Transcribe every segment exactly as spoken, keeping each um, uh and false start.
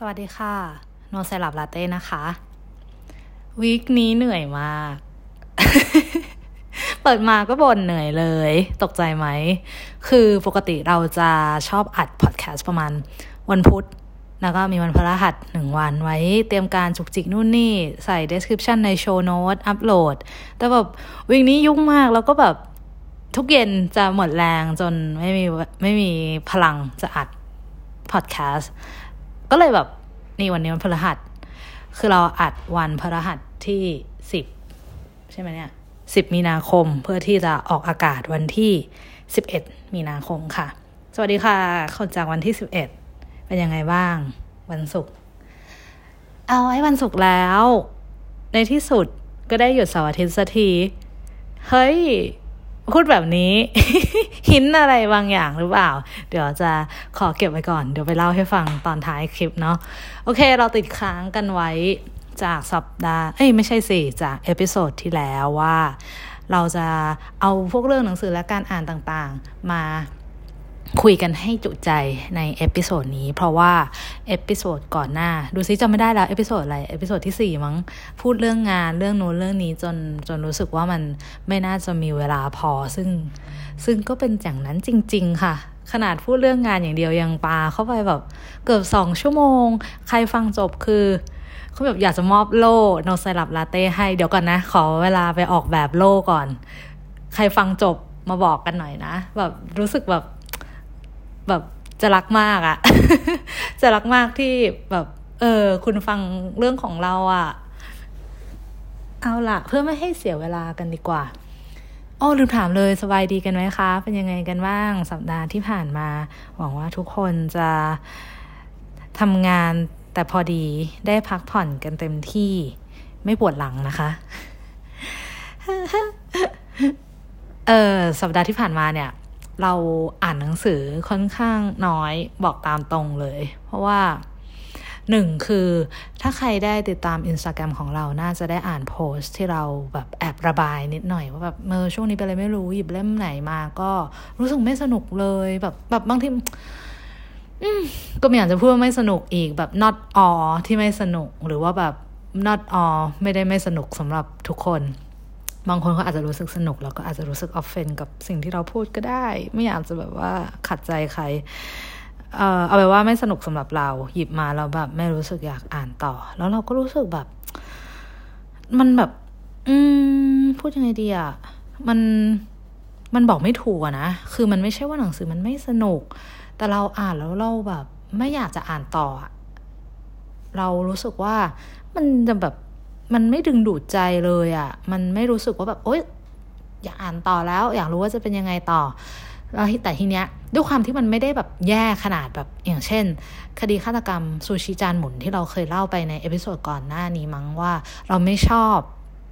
สวัสดีค่ะโนไซรัปลาเต้นะคะวีคนี้เหนื่อยมาก เปิดมาก็บ่นเหนื่อยเลยตกใจไหมคือปกติเราจะชอบอัดพอดแคสต์ประมาณวันพุธแล้วก็มีวันพฤหัสหนึ่งวันไว้เตรียมการจุกจิกนู่นนี่ใส่ description ใน show note อัปโหลดแต่แบบวีคนี้ยุ่งมากแล้วก็แบบทุกเย็นจะหมดแรงจนไม่มีไม่มีพลังจะอัดพอดแคสต์ก็เลยแบบนี่วันนี้วันพฤหัสคือเราอัดวันพฤหัสที่สิบใช่ไหมเนี่ยสิบมีนาคมเพื่อที่จะออกอากาศวันที่สิบเอ็ดมีนาคมค่ะสวัสดีค่ะคนจากวันที่สิบเอ็ดเป็นยังไงบ้างวันศุกร์เอาไว้วันศุกร์แล้วในที่สุดก็ได้หยุดเสาร์อาทิตย์สักทีเฮ้ยพูดแบบนี้ หินอะไรบางอย่างหรือเปล่าเดี๋ยวจะขอเก็บไว้ก่อนเดี๋ยวไปเล่าให้ฟังตอนท้ายคลิปเนาะโอเคเราติดค้างกันไว้จากสัปดาห์เอ้ยไม่ใช่สิจากเอพิโซดที่แล้วว่าเราจะเอาพวกเรื่องหนังสือและการอ่านต่างๆมาคุยกันให้จุใจในเอพิโซดนี้เพราะว่าเอพิโซดก่อนหน้าดูซิจำไม่ได้แล้วเอพิโซดอะไรเอพิโซดที่สี่มั้งพูดเรื่องงานเรื่องโน้นเรื่องนี้จนจนรู้สึกว่ามันไม่น่าจะมีเวลาพอซึ่งซึ่งก็เป็นอย่างนั้นจริงๆค่ะขนาดพูดเรื่องงานอย่างเดียวยังปาเข้าไปแบบเกือบสองชั่วโมงใครฟังจบคือเขาแบบอยากจะมอบโล่โนไซรัปลาเต้ให้เดี๋ยวก่อนนะขอเวลาไปออกแบบโล่ก่อนใครฟังจบมาบอกกันหน่อยนะแบบรู้สึกแบบแบบจะรักมากอะ จะรักมากที่แบบเออคุณฟังเรื่องของเราอะเอาละเพื่อไม่ให้เสียเวลากันดีกว่าโอ้ลืมถามเลยสบายดีกันไหมคะเป็นยังไงกันบ้างสัปดาห์ที่ผ่านมาหวังว่าทุกคนจะทำงานแต่พอดีได้พักผ่อนกันเต็มที่ไม่ปวดหลังนะคะ เออสัปดาห์ที่ผ่านมาเนี่ยเราอ่านหนังสือค่อนข้างน้อยบอกตามตรงเลยเพราะว่าหนึ่งคือถ้าใครได้ติดตาม Instagram ของเราน่าจะได้อ่านโพสต์ที่เราแบบแอบระบายนิดหน่อยว่าแบบเออช่วงนี้เป็นอะไรไม่รู้หยิบเล่มไหนมาก็รู้สึกไม่สนุกเลยแบบแบบบางทีก็ไม่อยากจะพูดว่าไม่สนุกอีกแบบ not all ที่ไม่สนุกหรือว่าแบบ not all ไม่ได้ไม่สนุกสำหรับทุกคนบางคนเขาอาจจะรู้สึกสนุกแล้วก็อาจจะรู้สึกออฟเฟนกับสิ่งที่เราพูดก็ได้ไม่อยากจะแบบว่าขัดใจใครเอ่อเอาไปว่าไม่สนุกสำหรับเราหยิบมาเราแบบไม่รู้สึกอยากอ่านต่อแล้วเราก็รู้สึกแบบมันแบบอืมพูดยังไงดีอ่ะมันมันบอกไม่ถูกอ่ะนะคือมันไม่ใช่ว่าหนังสือมันไม่สนุกแต่เราอ่านแล้วเราแบบไม่อยากจะอ่านต่อเรารู้สึกว่ามันจะแบบมันไม่ดึงดูดใจเลยอ่ะมันไม่รู้สึกว่าแบบโอ๊ยอยากอ่านต่อแล้วอยากรู้ว่าจะเป็นยังไงต่อแล้วแต่ทีเนี้ยด้วยความที่มันไม่ได้แบบแย่ขนาดแบบอย่างเช่นคดีฆาตกรรมซูชิจานหมุนที่เราเคยเล่าไปในเอพิโซดก่อนหน้านี้มั้งว่าเราไม่ชอบ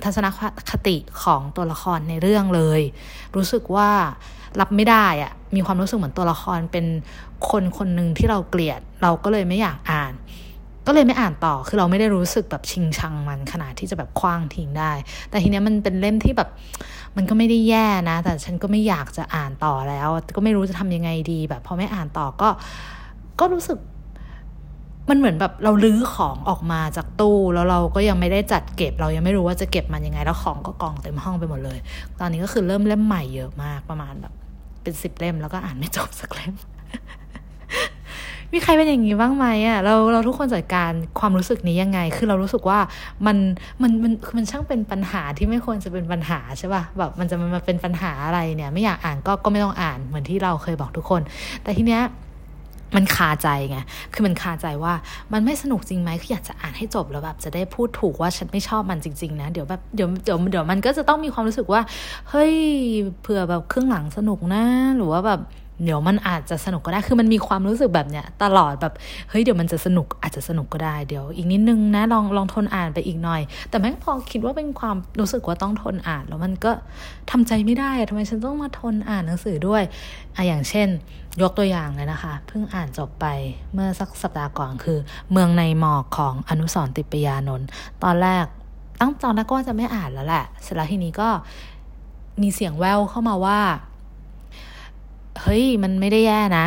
ทัศนคติของตัวละครในเรื่องเลยรู้สึกว่ารับไม่ได้อ่ะมีความรู้สึกเหมือนตัวละครเป็นคนคนนึงที่เราเกลียดเราก็เลยไม่อยากอ่านก็เลยไม่อ่านต่อคือเราไม่ได้รู้สึกแบบชิงชังมันขนาดที่จะแบบคว้างทิ้งได้แต่ทีเนี้ยมันเป็นเล่มที่แบบมันก็ไม่ได้แย่นะแต่ฉันก็ไม่อยากจะอ่านต่อแล้วก็ไม่รู้จะทำยังไงดีแบบพอไม่อ่านต่อก็ก็รู้สึกมันเหมือนแบบเราลื้อของออกมาจากตู้แล้วเราก็ยังไม่ได้จัดเก็บเรายังไม่รู้ว่าจะเก็บมันยังไงแล้วของก็กองเต็มห้องไปหมดเลยตอนนี้ก็คือเริ่มเล่มใหม่เยอะมากประมาณแบบเป็นสิบเล่มแล้วก็อ่านไม่จบสักเล่มมีใครเป็นอย่างนี้บ้างไหมอ่ะเราเราทุกคนจัดการความรู้สึกนี้ยังไงคือเรารู้สึกว่ามันมันมันคือมันช่างเป็นปัญหาที่ไม่ควรจะเป็นปัญหาใช่ป่ะแบบมันจะมาเป็นปัญหาอะไรเนี่ยไม่อยากอ่านก็ก็ไม่ต้องอ่านเหมือนที่เราเคยบอกทุกคนแต่ทีเนี้ยมันคาใจไงคือมันคาใจว่ามันไม่สนุกจริงไหมคืออยากจะอ่านให้จบแล้วแบบจะได้พูดถูกว่าฉันไม่ชอบมันจริงๆนะเดี๋ยวแบบเดี๋ยวเดี๋ยวเดี๋ยวมันก็จะต้องมีความรู้สึกว่าเฮ้ยเผื่อแบบครึ่งหลังสนุกนะหรือว่าแบบเดี๋ยวมันอาจจะสนุกก็ได้คือมันมีความรู้สึกแบบเนี้ยตลอดแบบเฮ้ยเดี๋ยวมันจะสนุกอาจจะสนุกก็ได้เดี๋ยวอีกนิดนึงนะลองลองทนอ่านไปอีกหน่อยแต่แม่งพอคิดว่าเป็นความรู้สึกว่าต้องทนอ่านแล้วมันก็ทำใจไม่ได้อะทำไมฉันต้องมาทนอ่านหนังสือด้วยอะอย่างเช่นยกตัวอย่างเลยนะคะเพิ่งอ่านจบไปเมื่อสักสัปดาห์ก่อนคือเมืองในหมอกของอนุสรณ์ ติปยานนท์ตอนแรกตั้งตอนแรกก็จะไม่อ่านแล้วแหละเสร็จแล้วทีนี้ก็มีเสียงแว่วเข้ามาว่าเฮ้ยมันไม่ได้แย่นะ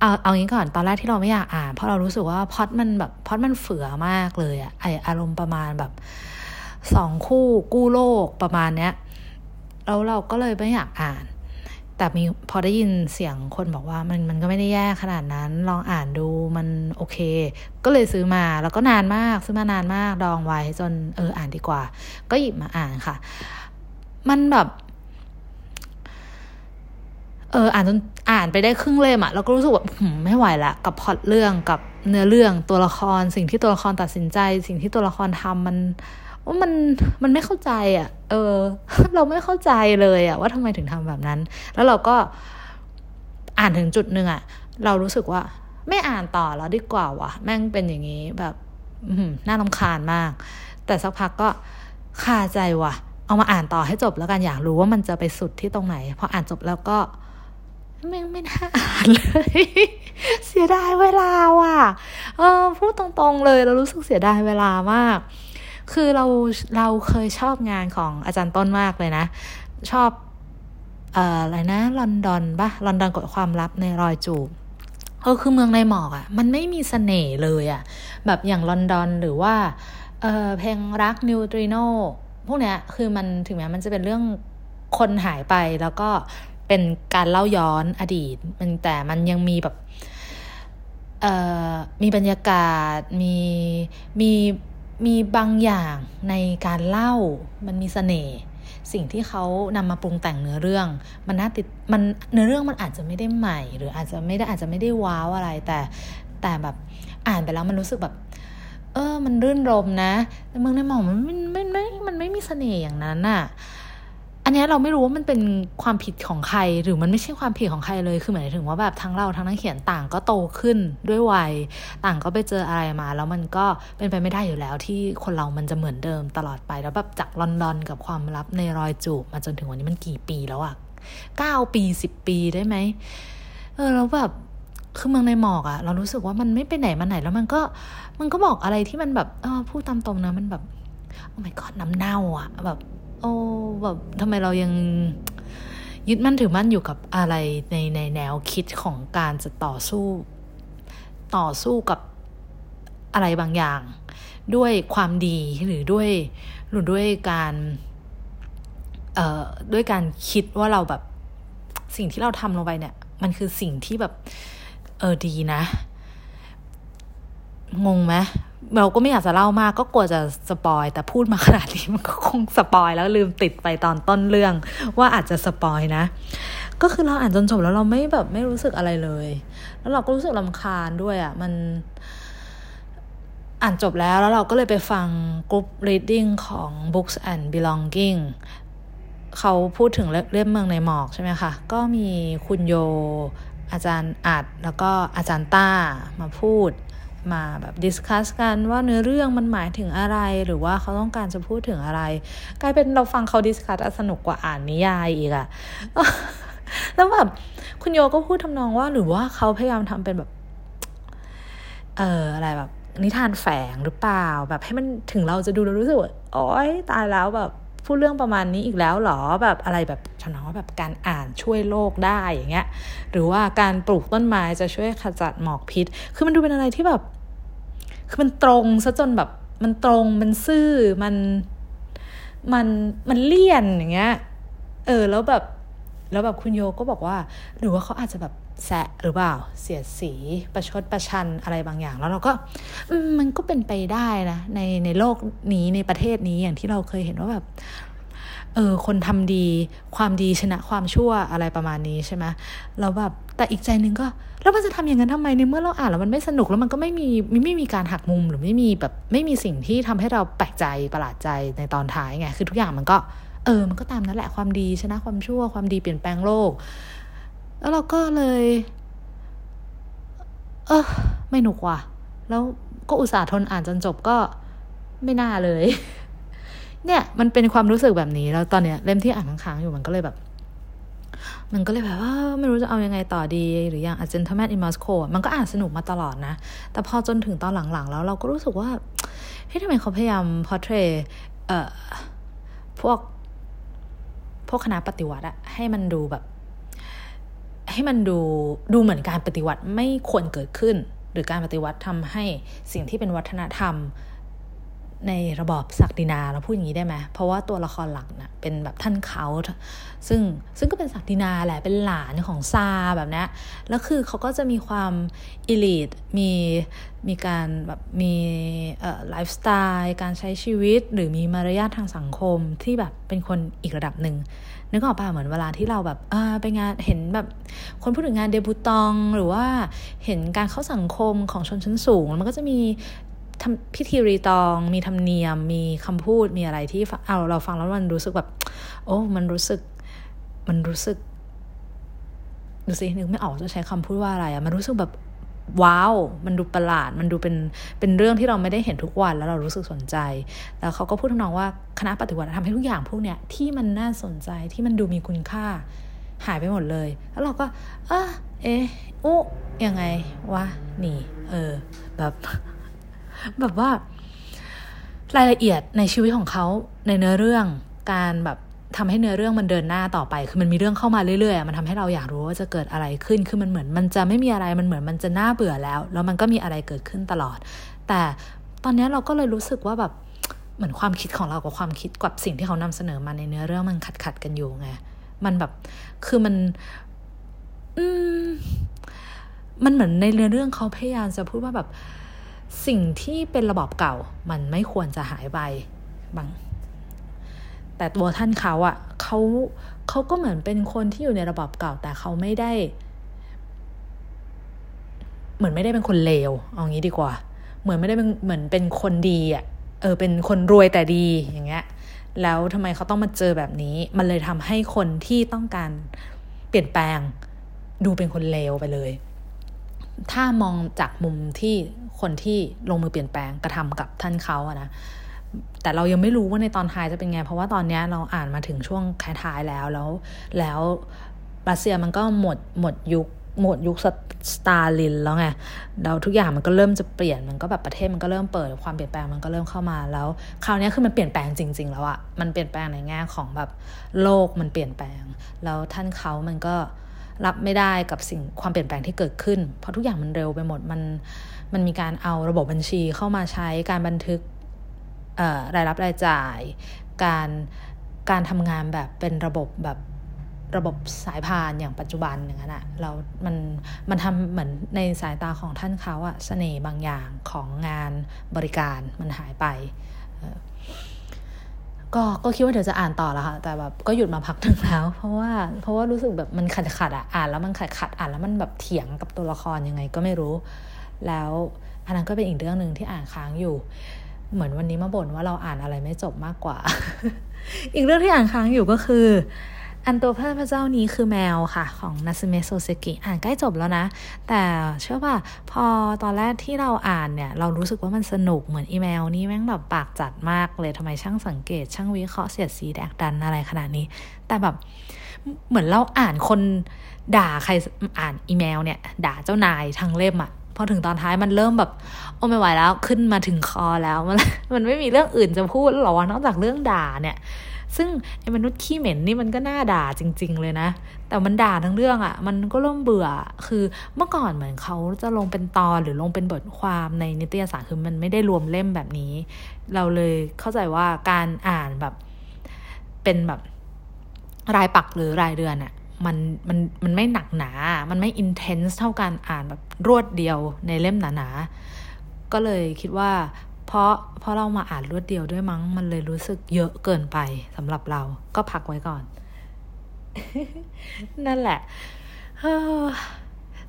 เอาเอางี้ก่อนตอนแรกที่เราไม่อยากอ่านเพราะเรารู้สึกว่าพล็อตมันแบบพล็อตมันเฟื่อมากเลยอะไออารมณ์ประมาณแบบสองคู่กู้โลกประมาณเนี้ยแล้วเราก็เลยไม่อยากอ่านแต่มีพอได้ยินเสียงคนบอกว่ามันมันก็ไม่ได้แย่ขนาดนั้นลองอ่านดูมันโอเคก็เลยซื้อมาแล้วก็นานมากซื้อมานานมากดองไว้จนเอออ่านดีกว่าก็หยิบมาอ่านค่ะมันแบบเอออ่านจนอ่านไปได้ครึ่งเล่มอะแล้วก็รู้สึกว่าไม่ไหวละกับพล็อตเรื่องกับเนื้อเรื่องตัวละครสิ่งที่ตัวละครตัดสินใจสิ่งที่ตัวละครทำมันว่ามันมันไม่เข้าใจอ่ะเออเราไม่เข้าใจเลยอ่ะว่าทำไมถึงทำแบบนั้นแล้วเราก็อ่านถึงจุดหนึ่งอ่ะเรารู้สึกว่าไม่อ่านต่อแล้วดีกว่าวะแม่งเป็นอย่างนี้แบบน่ารำคาญมากแต่สักพักก็คาใจว่ะเอามาอ่านต่อให้จบแล้วกันอยากรู้ว่ามันจะไปสุดที่ตรงไหนพออ่านจบแล้วก็ไม่ไม่น่าอ่านเลยเสียดายเวลาว่ะเออพูดตรงๆเลยเรารู้สึกเสียดายเวลามากคือเราเราเคยชอบงานของอาจารย์ต้นมากเลยนะชอบเอ่ออะไรนะลอนดอนป่ะลอนดอนกฎความลับในรอยจูบเออคือเมืองในหมอกอ่ะมันไม่มีเสน่ห์เลยอ่ะแบบอย่างลอนดอนหรือว่าเออเพลงรักนิวตริโนพวกเนี้ยคือมันถึงแม้มันจะเป็นเรื่องคนหายไปแล้วก็เป็นการเล่าย้อนอดีตมันแต่มันยังมีแบบเอ่อมีบรรยากาศมีมีมีบางอย่างในการเล่ามันมีเสน่ห์สิ่งที่เขานำมาปรุงแต่งเนื้อเรื่องมันน่าติดมันเนื้อเรื่องมันอาจจะไม่ได้ใหม่หรืออาจจะไม่ได้อาจจะไม่ได้ว้าวอะไรแต่แต่แบบอ่านไปแล้วมันรู้สึกแบบเออมันรื่นรมนะแต่เมืองในหมอกมันมันมันไม่มันไม่มีเสน่ห์อย่างนั้นน่ะอันนี้เราไม่รู้ว่ามันเป็นความผิดของใครหรือมันไม่ใช่ความผิดของใครเลยคือหมายถึงว่าแบบทั้งเราทั้งนักเขียนต่างก็โตขึ้นด้วยวัยต่างก็ไปเจออะไรมาแล้วมันก็เป็นไปไม่ได้อยู่แล้วที่คนเรามันจะเหมือนเดิมตลอดไปแล้วแบบจากลอนดอนกับความลับในรอยจูบมาจนถึงวันนี้มันกี่ปีแล้วอะเก้าปีสิบปีได้ไหมเออแล้วแบบคือเมืองในหมอกอะเรารู้สึกว่ามันไม่ไปไหนมาไหนแล้วมันก็มันก็บอกอะไรที่มันแบบเออพูดตามตรงนะมันแบบโอ้ my god น้ำเน่าอะแบบโอ้แบบทำไมเรายังยึดมั่นถือมั่นอยู่กับอะไรในในแนวคิดของการจะต่อสู้ต่อสู้กับอะไรบางอย่างด้วยความดีหรือด้วยหรือด้วยการเอ่อด้วยการคิดว่าเราแบบสิ่งที่เราทำลงไปเนี่ยมันคือสิ่งที่แบบเออดีนะงงไหมเราก็ไม่อยากจะเล่ามากก็กลัวจะสปอยแต่พูดมาขนาดนี้มันก็คงสปอยแล้วลืมติดไปตอนต้นเรื่องว่าอาจจะสปอยนะก็คือเราอ่านจนจบแล้วเราไม่แบบไม่รู้สึกอะไรเลยแล้วเราก็รู้สึกรำคาญด้วยอ่ะมันอ่านจบแล้วแล้วเราก็เลยไปฟังกรุ๊ป reading ของ Books and Belonging เขาพูดถึงเรื่องเมืองในหมอกใช่ไหมคะก็มีคุณโยอาจารย์อัดแล้วก็อาจารย์ต้ามาพูดมาแบบดิสคัสกันว่าเนื้อเรื่องมันหมายถึงอะไรหรือว่าเขาต้องการจะพูดถึงอะไรกลายเป็นเราฟังเขาดิสคัสสนุกกว่าอ่านนิยายอีกอะ แล้วแบบคุณโยก็พูดทำนองว่าหรือว่าเขาพยายามทำเป็นแบบเอออะไรแบบนิทานแฝงหรือเปล่าแบบให้มันถึงเราจะดูเรารู้สึกว่าโอ๊ยตายแล้วแบบพูดเรื่องประมาณนี้อีกแล้วหรอแบบอะไรแบบทำนองแบบการอ่านช่วยโลกได้อย่างเงี้ยหรือว่าการปลูกต้นไม้จะช่วยขจัดหมอกพิษคือมันดูเป็นอะไรที่แบบคือมันตรงซะจนแบบมันตรงมันซื่อมันมันมันเลี่ยนอย่างเงี้ยเออแล้วแบบแล้วแบบคุณโยก็บอกว่าหรือว่าเขาอาจจะแบบแซะหรือเปล่าเสียดสีประชดประชันอะไรบางอย่างแล้วเราก็มันก็เป็นไปได้นะในในโลกนี้ในประเทศนี้อย่างที่เราเคยเห็นว่าแบบเออคนทำดีความดีชนะความชั่วอะไรประมาณนี้ใช่ไหมเราแบบแต่อีกใจนึงก็แล้วมันจะทำอย่างนั้นทำไมในเมื่อเราอ่านแล้วมันไม่สนุกแล้วมันก็ไม่มีไม่มีการหักมุมหรือไม่มีแบบไม่มีสิ่งที่ทำให้เราแปลกใจประหลาดใจในตอนท้ายไงคือทุกอย่างมันก็เออมันก็ตามนั่นแหละความดีชนะความชั่วความดีเปลี่ยนแปลงโลกแล้วเราก็เลยเออไม่หนุกว่ะแล้วก็อุตส่าห์ทนอ่านจนจบก็ไม่น่าเลยเนี่ยมันเป็นความรู้สึกแบบนี้แล้วตอนเนี้ยเล่มที่อ่านค้างๆอยู่มันก็เลยแบบมันก็เลยแบบว่าไม่รู้จะเอายังไงต่อดีหรืออย่าง A Gentleman in Moscow มันก็อ่านสนุกมาตลอดนะแต่พอจนถึงตอนหลังๆแล้วเราก็รู้สึกว่าเฮ้ยทำไมเขาพยายาม portray เอ่อพวกพวกคณะปฏิวัติอะให้มันดูแบบ ให้มันดูดูเหมือนการปฏิวัติไม่ควรเกิดขึ้นหรือการปฏิวัติทำให้สิ่งที่เป็นวัฒนธรรมในระบอบศักดินาเราพูดอย่างนี้ได้ไหมเพราะว่าตัวละครหลักนะเป็นแบบท่านเขาซึ่งซึ่งก็เป็นศักดินาแหละเป็นหลานของซาแบบนี้แล้วคือเขาก็จะมีความอีลีทมีมีการแบบมีไลฟ์สไตล์การใช้ชีวิตหรือมีมารยาททางสังคมที่แบบเป็นคนอีกระดับหนึ่งนึกออกป่ะเหมือนเวลาที่เราแบบอ่าไปงานเห็นแบบคนพูดถึงงานเดบูตองหรือว่าเห็นการเข้าสังคมของชนชั้นสูงมันก็จะมีพิธีรีตองมีธรรมเนียมมีคำพูดมีอะไรที่เอาเราฟังแล้วมันรู้สึกแบบโอ้มันรู้สึกมันรู้สึกดูสินึกไม่ออกจะใช้คำพูดว่าอะไรอะมันรู้สึกแบบว้าวมันดูประหลาดมันดูเป็นเป็นเรื่องที่เราไม่ได้เห็นทุกวันแล้วเรารู้สึกสนใจแล้วเขาก็พูดทำนองว่าคณะปฏิวัติทำให้ทุกอย่างพวกเนี้ยที่มันน่าสนใจที่มันดูมีคุณค่าหายไปหมดเลยแล้วเราก็เออเอ๊ะอุ๊ยังไงวะนี่เออแบบแบบว่ารายละเอียดในชีวิตของเขาในเนื้อเรื่องการแบบทำให้เนื้อเรื่องมันเดินหน้าต่อไปคือมันมีเรื่องเข้ามาเรื่อยๆมันทำให้เราอยากรู้ว่าจะเกิดอะไรขึ้นคือมันเหมือนมันจะไม่มีอะไรมันเหมือนมันจะน่าเบื่อแล้วแล้วมันก็มีอะไรเกิดขึ้นตลอดแต่ตอนนี้เราก็เลยรู้สึกว่าแบบเหมือนความคิดของเรากับความคิดกับสิ่งที่เขานำเสนอมาในเนื้อเรื่องมันขัดๆกันอยู่ไงมันแบบคือมันอืมมันเหมือนในเนื้อเรื่องเขาพยายามจะพูดว่าแบบสิ่งที่เป็นระบอบเก่ามันไม่ควรจะหายไปบางแต่ตัวท่านเขาอ่ะเขาเขาก็เหมือนเป็นคนที่อยู่ในระบอบเก่าแต่เขาไม่ได้เหมือนไม่ได้เป็นคนเลวเอางี้ดีกว่าเหมือนไม่ได้เป็นเหมือนเป็นคนดีอ่ะเออเป็นคนรวยแต่ดีอย่างเงี้ยแล้วทำไมเขาต้องมาเจอแบบนี้มันเลยทำให้คนที่ต้องการเปลี่ยนแปลงดูเป็นคนเลวไปเลยถ้ามองจากมุมที่คนที่ลงมือเปลี่ยนแปลงกระทำกับท่านเขาอะนะแต่เรายังไม่รู้ว่าในตอนท้ายจะเป็นไงเพราะว่าตอนนี้เราอ่านมาถึงช่วงท้ายๆแล้วแล้วแล้วรัสเซียมันก็หมดหมดยุคหมดยุคสตาลินแล้วไงแล้วทุกอย่างมันก็เริ่มจะเปลี่ยนมันก็แบบประเทศมันก็เริ่มเปิดความเปลี่ยนแปลงมันก็เริ่มเข้ามาแล้วคราวนี้คือมันเปลี่ยนแปลงจริงๆแล้วอะมันเปลี่ยนแปลงในแง่ของแบบโลกมันเปลี่ยนแปลงแล้วท่านเขามันก็รับไม่ได้กับสิ่งความเปลี่ยนแปลงที่เกิดขึ้นเพราะทุกอย่างมันเร็วไปหมดมันมันมีการเอาระบบบัญชีเข้ามาใช้การบันทึกรายรับรายจ่ายการการทำงานแบบเป็นระบบแบบระบบสายพานอย่างปัจจุบันอย่างนั้นอะเรามันมันทำเหมือนในสายตาของท่านเขาอะเสน่ห์บางอย่างของงานบริการมันหายไปก็ก็คิดว่าเดี๋ยวจะอ่านต่อแล้วค่ะแต่แบบก็หยุดมาพักนึงแล้วเพราะว่าเพราะว่ารู้สึกแบบมันขัดขัดอ่ะอ่านแล้วมันขัดขัดอ่านแล้วมันแบบเถียงกับตัวละครยังไงก็ไม่รู้แล้วอันนั้นก็เป็นอีกเรื่องนึงที่อ่านค้างอยู่เหมือนวันนี้มาบ่นว่าเราอ่านอะไรไม่จบมากกว่า อีกเรื่องที่อ่านค้างอยู่ก็คืออันตัวพระพระเจ้านี้คือแมวค่ะของนาซึเมะโซเซกิอ่านใกล้จบแล้วนะแต่เชื่อว่าพอตอนแรกที่เราอ่านเนี่ยเรารู้สึกว่ามันสนุกเหมือนอีเมลนี่แม่งแบบปากจัดมากเลยทำไมช่างสังเกตช่างวิเคราะห์เสียดสีแดกดันอะไรขนาดนี้แต่แบบเหมือนเราอ่านคนด่าใครอ่านอีเมลเนี่ยด่าเจ้านายทั้งเล่มอะพอถึงตอนท้ายมันเริ่มแบบโอ้ไม่ไหวแล้วขึ้นมาถึงคอแล้วมันมันไม่มีเรื่องอื่นจะพูดหรอนอกจากเรื่องด่าเนี่ยซึ่งไอ้มนุษย์ขี้เหม็นนี่มันก็น่าด่าจริงๆเลยนะแต่มันด่าทั้งเรื่องอ่ะมันก็เริ่มเบื่อคือเมื่อก่อนเหมือนเขาจะลงเป็นตอนหรือลงเป็นบทความในนิตยสารคือมันไม่ได้รวมเล่มแบบนี้เราเลยเข้าใจว่าการอ่านแบบเป็นแบบรายปักหรือรายเดือนอ่ะมันมันมันไม่หนักหนามันไม่อินเทนส์เท่าการอ่านแบบรวดเดียวในเล่มหนาๆก็เลยคิดว่าเพราะเพราะเรามาอ่านรวดเดียวด้วยมั้งมันเลยรู้สึกเยอะเกินไปสำหรับเราก็พักไว้ก่อน นั่นแหละ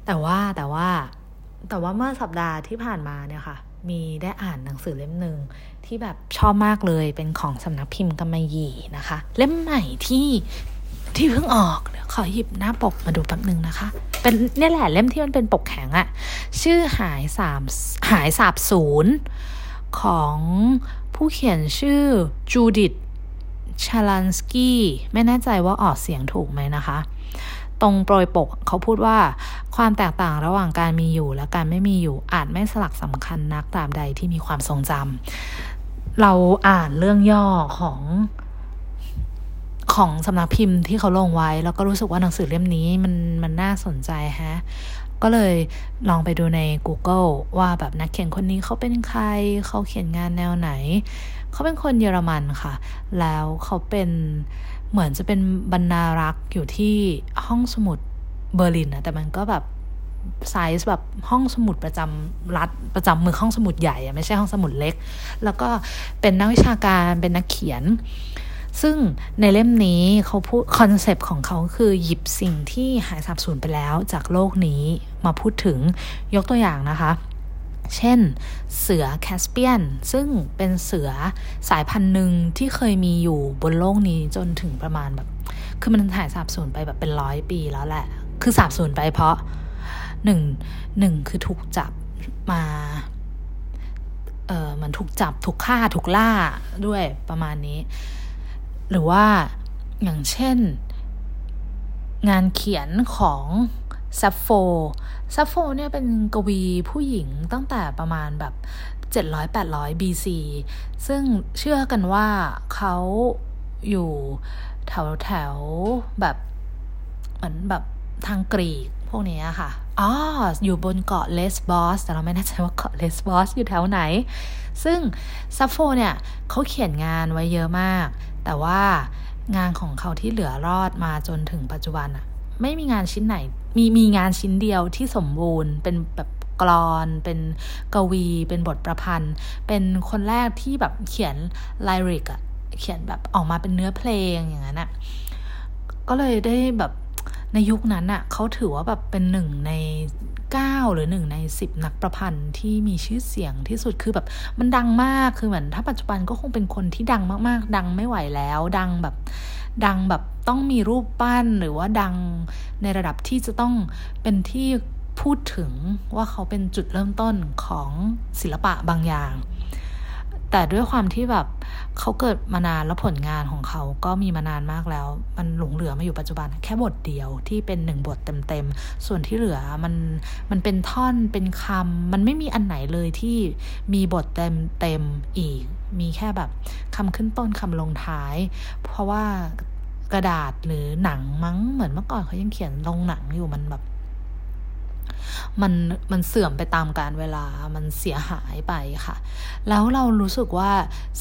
แต่ว่าแต่ว่าแต่ว่าเมื่อสัปดาห์ที่ผ่านมาเนี่ยค่ะมีได้อ่านหนังสือเล่มนึงที่แบบชอบมากเลยเป็นของสำนักพิมพ์กำมะหยี่นะคะเล่มใหม่ที่ที่เพิ่งออกขอหยิบหน้าปกมาดูแป๊บนึงนะคะเป็นเนี่ยแหละเล่มที่มันเป็นปกแข็งอะชื่อหายสามหายสาบศูนย์ของผู้เขียนชื่อจูดิธ ชาลันสกี้ไม่แน่ใจว่าออกเสียงถูกไหมนะคะตรงโปรยปกเขาพูดว่าความแตกต่างระหว่างการมีอยู่และการไม่มีอยู่อาจไม่สลักสำคัญนักตราบใดที่มีความทรงจำเราอ่านเรื่องย่อของข ของสำนักพิมพ์ที่เขาลงไว้แล้วก็รู้สึกว่าหนังสือเล่มนี้มันมันน่าสนใจฮะก็เลยลองไปดูใน Google ว่าแบบนักเขียนคนนี้เขาเป็นใครเขาเขียนงานแนวไหนเขาเป็นคนเยอรมันค่ะแล้วเขาเป็นเหมือนจะเป็นบรรณารักษ์อยู่ที่ห้องสมุดเบอร์ลินนะแต่มันก็แบบไซส์แบบห้องสมุดประจำรัฐประจำเมืองห้องสมุดใหญ่ไม่ใช่ห้องสมุดเล็กแล้วก็เป็นนักวิชาการเป็นนักเขียนซึ่งในเล่มนี้เขาพูดคอนเซปต์ของเขาคือหยิบสิ่งที่หายสาบสูญไปแล้วจากโลกนี้มาพูดถึงยกตัวอย่างนะคะเช่นเสือแคสเปียนซึ่งเป็นเสือสายพันธุ์หนึ่งที่เคยมีอยู่บนโลกนี้จนถึงประมาณแบบคือมันหายสาบสูญไปแบบเป็นร้อยปีแล้วแหละคือสาบสูญไปเพราะหนึ่งหนึ่งคือถูกจับมาเออมันถูกจับถูกฆ่าถูกล่าด้วยประมาณนี้หรือว่าอย่างเช่นงานเขียนของซัฟโฟซัฟโฟเนี่ยเป็นกวีผู้หญิงตั้งแต่ประมาณแบบ เจ็ดร้อยถึงแปดร้อย บี ซี ซึ่งเชื่อกันว่าเขาอยู่แถวแถวแบบเหมือนแบบทางกรีกพวกนี้ค่ะอ๋ออยู่บนเกาะเลสบอสแต่เราไม่แน่ใจว่าเกาะเลสบอสอยู่แถวไหนซึ่งซัฟโฟเนี่ยเขาเขียนงานไว้เยอะมากแต่ว่างานของเขาที่เหลือรอดมาจนถึงปัจจุบันอะไม่มีงานชิ้นไหนมีมีงานชิ้นเดียวที่สมบูรณ์เป็นแบบกลอนเป็นกวีเป็นบทประพันธ์เป็นคนแรกที่แบบเขียนไลริกอะเขียนแบบออกมาเป็นเนื้อเพลงอย่างนั้นอะก็เลยได้แบบในยุคนั้นอะเขาถือว่าแบบเป็นหนึ่งในเก้าหรือหนึ่งในสิบนักประพันธ์ที่มีชื่อเสียงที่สุดคือแบบมันดังมากคือเหมือนถ้าปัจจุบันก็คงเป็นคนที่ดังมากๆดังไม่ไหวแล้วดังแบบดังแบบต้องมีรูปปั้นหรือว่าดังในระดับที่จะต้องเป็นที่พูดถึงว่าเขาเป็นจุดเริ่มต้นของศิลปะบางอย่างแต่ด้วยความที่แบบเขาเกิดมานานแล้วผลงานของเขาก็มีมานานมากแล้วมันหลงเหลือมาอยู่ปัจจุบันแค่บทเดียวที่เป็นหนึ่งบทเต็มๆส่วนที่เหลือมันมันเป็นท่อนเป็นคำมันไม่มีอันไหนเลยที่มีบทเต็มๆอีกมีแค่แบบคำขึ้นต้นคำลงท้ายเพราะว่ากระดาษหรือหนังมั้งเหมือนเมื่อก่อนเขายังเขียนลงหนังอยู่มันแบบมันมันเสื่อมไปตามกาลเวลามันเสียหายไปค่ะแล้วเรารู้สึกว่า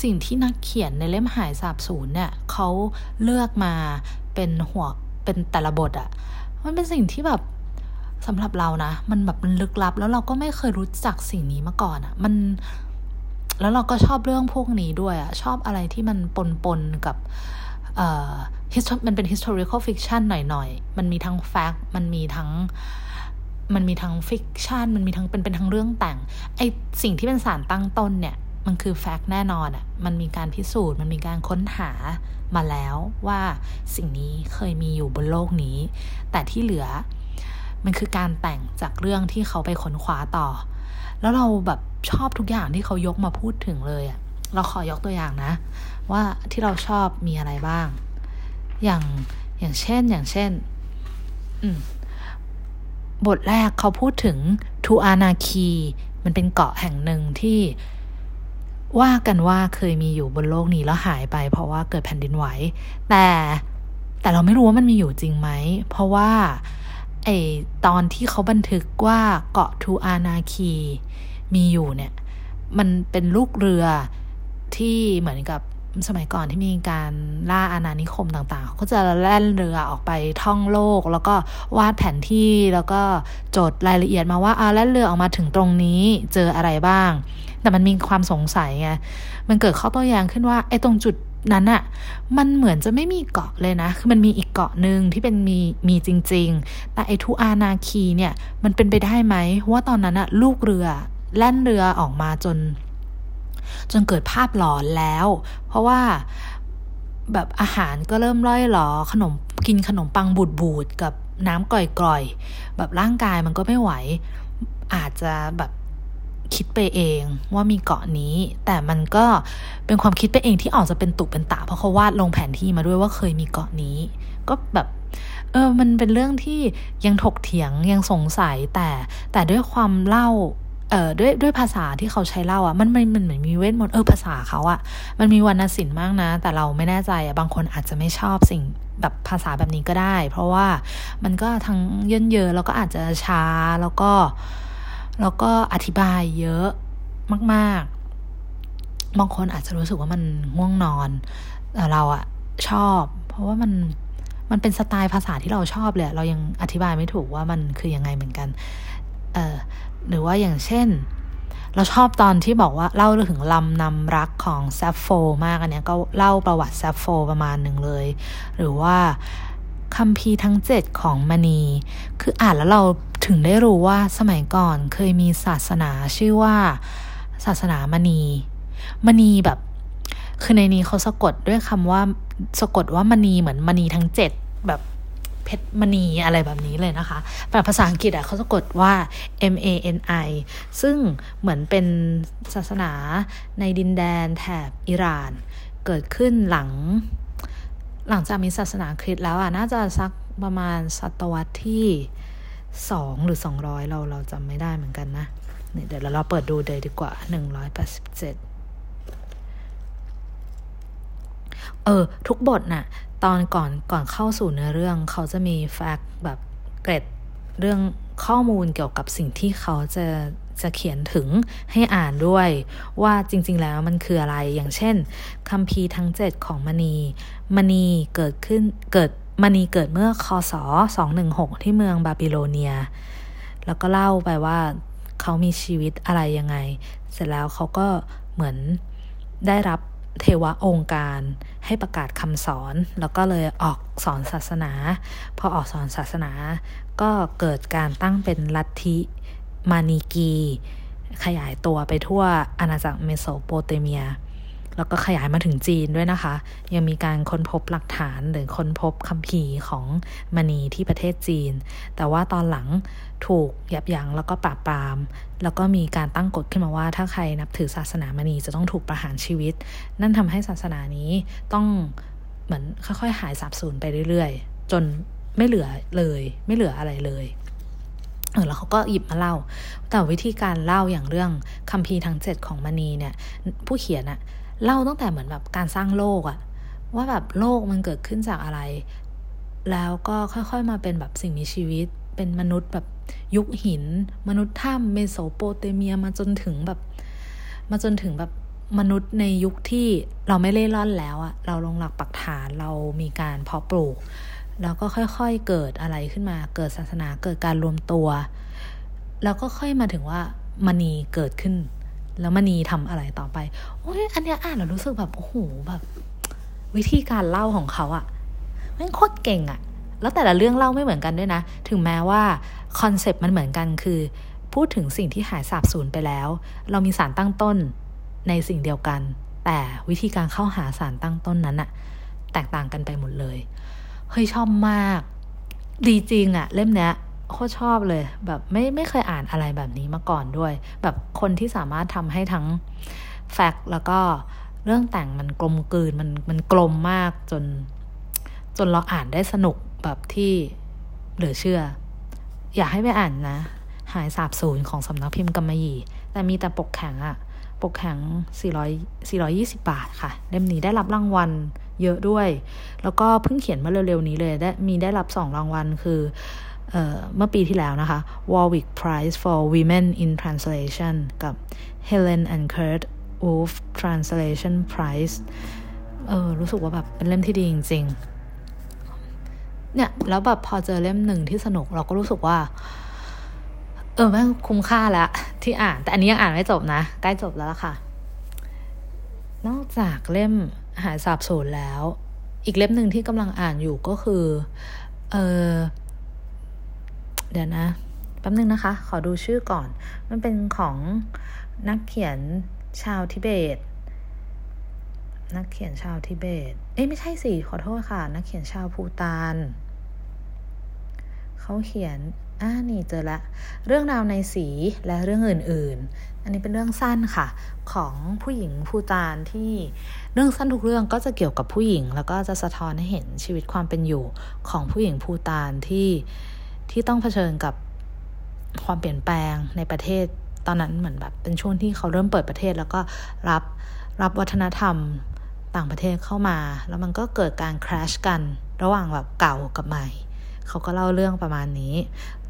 สิ่งที่นักเขียนในเล่มหายสาบสูญเนี่ยเขาเลือกมาเป็นหัวเป็นแต่ละบทอ่ะมันเป็นสิ่งที่แบบสำหรับเรานะมันแบบมันลึกลับแล้วเราก็ไม่เคยรู้จักสิ่งนี้มาก่อนอ่ะมันแล้วเราก็ชอบเรื่องพวกนี้ด้วยอ่ะชอบอะไรที่มันปนปนกับเอ่อมันเป็น historical fiction หน่อยๆมันมีทั้ง fact มันมีทั้งมันมีทั้งฟิกชันมันมีทั้งเป็นเป็นทั้งเรื่องแต่งไอสิ่งที่เป็นสารตั้งต้นเนี่ยมันคือแฟกต์แน่นอนอ่ะมันมีการพิสูจน์มันมีการค้นหามาแล้วว่าสิ่งนี้เคยมีอยู่บนโลกนี้แต่ที่เหลือมันคือการแต่งจากเรื่องที่เขาไปค้นคว้าต่อแล้วเราแบบชอบทุกอย่างที่เขายกมาพูดถึงเลยอ่ะเราขอยกตัวอย่างนะว่าที่เราชอบมีอะไรบ้างอย่างอย่างเช่นอย่างเช่นอืมบทแรกเขาพูดถึงทูอานาคีมันเป็นเกาะแห่งหนึ่งที่ว่ากันว่าเคยมีอยู่บนโลกนี้แล้วหายไปเพราะว่าเกิดแผ่นดินไหวแต่แต่เราไม่รู้ว่ามันมีอยู่จริงไหมเพราะว่าไอตอนที่เขาบันทึกว่าเกาะทูอานาคีมีอยู่เนี่ยมันเป็นลูกเรือที่เหมือนกับสมัยก่อนที่มีการล่าอาณานิคมต่างๆเขาก็จะแล่นเรือออกไปท่องโลกแล้วก็วาดแผนที่แล้วก็จดรายละเอียดมาว่าอ่าแล่นเรือออกมาถึงตรงนี้เจออะไรบ้างแต่มันมีความสงสัยไงมันเกิดข้อโต้แย้งขึ้นว่าไอ้ตรงจุดนั้นน่ะมันเหมือนจะไม่มีเกาะเลยนะคือมันมีอีกเกาะนึงที่เป็นมีมีจริงๆแต่ไอ้ทูอานาคีเนี่ยมันเป็นไปได้ไหมว่าตอนนั้นน่ะลูกเรือแล่นเรือออกมาจนจนเกิดภาพหลอนแล้วเพราะว่าแบบอาหารก็เริ่มร่อยหรอขนมกินขนมปังบูดๆกับน้ำกร่อยๆแบบร่างกายมันก็ไม่ไหวอาจจะแบบคิดไปเองว่ามีเกาะนี้แต่มันก็เป็นความคิดไปเองที่ออกจะเป็นตุเป็นตะเพราะเขาวาดลงแผนที่มาด้วยว่าเคยมีเกาะนี้ก็แบบเออมันเป็นเรื่องที่ยังถกเถียงยังสงสัยแต่แต่ด้วยความเล่า เอ่อด้วยด้วยภาษาที่เขาใช้เล่าอ่ะมันมันเหมือนมีเวทมนต์เออภาษาเขาอ่ะมันมีวรรณศิลป์มากนะแต่เราไม่แน่ใจอ่ะบางคนอาจจะไม่ชอบสิ่งแบบภาษาแบบนี้ก็ได้เพราะว่ามันก็ทั้งเยินเยอะแล้วก็อาจจะช้าแล้วก็แล้วก็อธิบายเยอะมากๆบางคนอาจจะรู้สึกว่ามันง่วงนอนแต่เราอ่ะชอบเพราะว่ามันมันเป็นสไตล์ภาษาที่เราชอบเลยเรายังอธิบายไม่ถูกว่ามันคือยังไงเหมือนกันเอ่อหรือว่าอย่างเช่นเราชอบตอนที่บอกว่าเล่าถึงลำนำรักของแซฟโฟมากอันเนี้ยก็เล่าประวัติแซฟโฟประมาณหนึ่งเลยหรือว่าคัมภีร์ทั้งเจ็ดของมณีคืออ่านแล้วเราถึงได้รู้ว่าสมัยก่อนเคยมีศาสนาชื่อว่าศาสนามณีมณีแบบคือในนี้เขาสะกดด้วยคำว่าสะกดว่ามณีเหมือนมณีทั้งเจ็ดแบบเพชรมณีอะไรแบบนี้เลยนะคะแต่ภาษาอังกฤษอ่ะเขาสะกดว่า M A N I ซึ่งเหมือนเป็นศาสนาในดินแดนแถบอิหร่านเกิดขึ้นหลังหลังจากมีศาสนาคริสต์แล้วอ่ะน่าจะสักประมาณศตวรรษที่สองหรือสองร้อยเราเราจำไม่ได้เหมือนกันนะเดี๋ยวเราเปิดดูเลยดีกว่าหนึ่งร้อยแปดสิบเจ็ดเออทุกบทน่ะตอนก่อนก่อนเข้าสู่เนื้อเรื่องเขาจะมีแฟกต์แบบเกร็ดเรื่องข้อมูลเกี่ยวกับสิ่งที่เขาจะจะเขียนถึงให้อ่านด้วยว่าจริงๆแล้วมันคืออะไรอย่างเช่นคัมภีร์ทั้งเจ็ดของมณีมณีเกิดขึ้นเกิดมณีเกิดเมื่อค.ศ.สองร้อยสิบหกที่เมืองบาบิโลเนียแล้วก็เล่าไปว่าเขามีชีวิตอะไรยังไงเสร็จแล้วเขาก็เหมือนได้รับเทวะองค์การให้ประกาศคำสอนแล้วก็เลยออกสอนศาสนาพอออกสอนศาสนาก็เกิดการตั้งเป็นลัทธิมานีกีขยายตัวไปทั่วอาณาจักรเมโสโปเตเมียแล้วก็ขยายมาถึงจีนด้วยนะคะยังมีการค้นพบหลักฐานหรือค้นพบคัมภีร์ของมณีที่ประเทศจีนแต่ว่าตอนหลังถูกยับยั้งแล้วก็ปราบปรามแล้วก็มีการตั้งกฎขึ้นมาว่าถ้าใครนับถือศาสนามณีจะต้องถูกประหารชีวิตนั่นทำให้ศาสนานี้ต้องเหมือนค่อยๆหายสาบสูญไปเรื่อยๆจนไม่เหลือเลยไม่เหลืออะไรเลยเออแล้วเขาก็หยิบมาเล่าแต่วิธีการเล่าอย่างเรื่องคัมภีร์ทั้งเจ็ดของมณีเนี่ยผู้เขียนอะเล่าตั้งแต่เหมือนแบบการสร้างโลกอะว่าแบบโลกมันเกิดขึ้นจากอะไรแล้วก็ค่อยๆมาเป็นแบบสิ่งมีชีวิตเป็นมนุษย์แบบยุคหินมนุษย์ถ้ำเมโสโปเตเมียมาจนถึงแบบมาจนถึงแบบมนุษย์ในยุคที่เราไม่เล่ร่อนแล้วอะเราลงหลักปักฐานเรามีการเพาะปลูกแล้วก็ค่อยๆเกิดอะไรขึ้นมาเกิดศาสนาเกิดการรวมตัวแล้วก็ค่อยมาถึงว่ามณีเกิดขึ้นแล้วมณีทำอะไรต่อไปโอ้ยอันเนี้ยอ่านแล้วรู้สึกแบบโอ้โหแบบวิธีการเล่าของเขาอะแม่งโคตรเก่งอะแล้วแต่ละเรื่องเล่าไม่เหมือนกันด้วยนะถึงแม้ว่าคอนเซปต์มันเหมือนกันคือพูดถึงสิ่งที่หายสาบสูญไปแล้วเรามีสารตั้งต้นในสิ่งเดียวกันแต่วิธีการเข้าหาสารตั้งต้นนั้นอะแตกต่างกันไปหมดเลยเฮ้ยชอบมากดีจริงอะเล่มเนี้ยโคตรชอบเลยแบบไม่ไม่เคยอ่านอะไรแบบนี้มาก่อนด้วยแบบคนที่สามารถทำให้ทั้งแฟกต์แล้วก็เรื่องแต่งมันกลมกลืนมันมันกลมมากจนจนเราอ่านได้สนุกแบบที่เหลือเชื่ออยากให้ไปอ่านนะหายสาบสูญของสำนักพิมพ์กำมะหยี่แต่มีแต่ปกแข็งอะปกแข็งสี่ร้อย สี่ร้อยยี่สิบบาทค่ะเล่มนี้ได้รับรางวัลเยอะด้วยแล้วก็เพิ่งเขียนมาเร็วๆนี้เลยได้มีได้รับสองรางวัลคือเอ่อเมื่อปีที่แล้วนะคะ Warwick Prize for Women in Translation กับ Helen and Kurt Wolf Translation Prize เออรู้สึกว่าแบบเป็นเล่มที่ดีจริงๆเนี่ยแล้วแบบพอเจอเล่มหนึ่งที่สนุกเราก็รู้สึกว่าเออแม่งคุ้มค่าแล้วที่อ่านแต่อันนี้ยังอ่านไม่จบนะใกล้จบแล้วล่ะค่ะนอกจากเล่มหายสาบสูญแล้วอีกเล่มหนึ่งที่กำลังอ่านอยู่ก็คือเออเดี๋ยวนะแป๊บนึงนะคะขอดูชื่อก่อนมันเป็นของนักเขียนชาวทิเบตนักเขียนชาวทิเบตเอ้ยไม่ใช่สิขอโทษค่ะนักเขียนชาวภูฏานเขาเขียนอ่านี่เจอละเรื่องราวในสีและเรื่องอื่นๆอันนี้เป็นเรื่องสั้นค่ะของผู้หญิงภูฏานที่เรื่องสั้นทุกเรื่องก็จะเกี่ยวกับผู้หญิงแล้วก็จะสะท้อนให้เห็นชีวิตความเป็นอยู่ของผู้หญิงภูฏานที่ที่ต้องเผชิญกับความเปลี่ยนแปลงในประเทศ ตอนนั้นเหมือนแบบเป็นช่วงที่เขาเริ่มเปิดประเทศแล้วก็รับรับวัฒนธรรมต่างประเทศเข้ามาแล้วมันก็เกิดการแครชกันระหว่างแบบเก่ากับใหม่เขาก็เล่าเรื่องประมาณนี้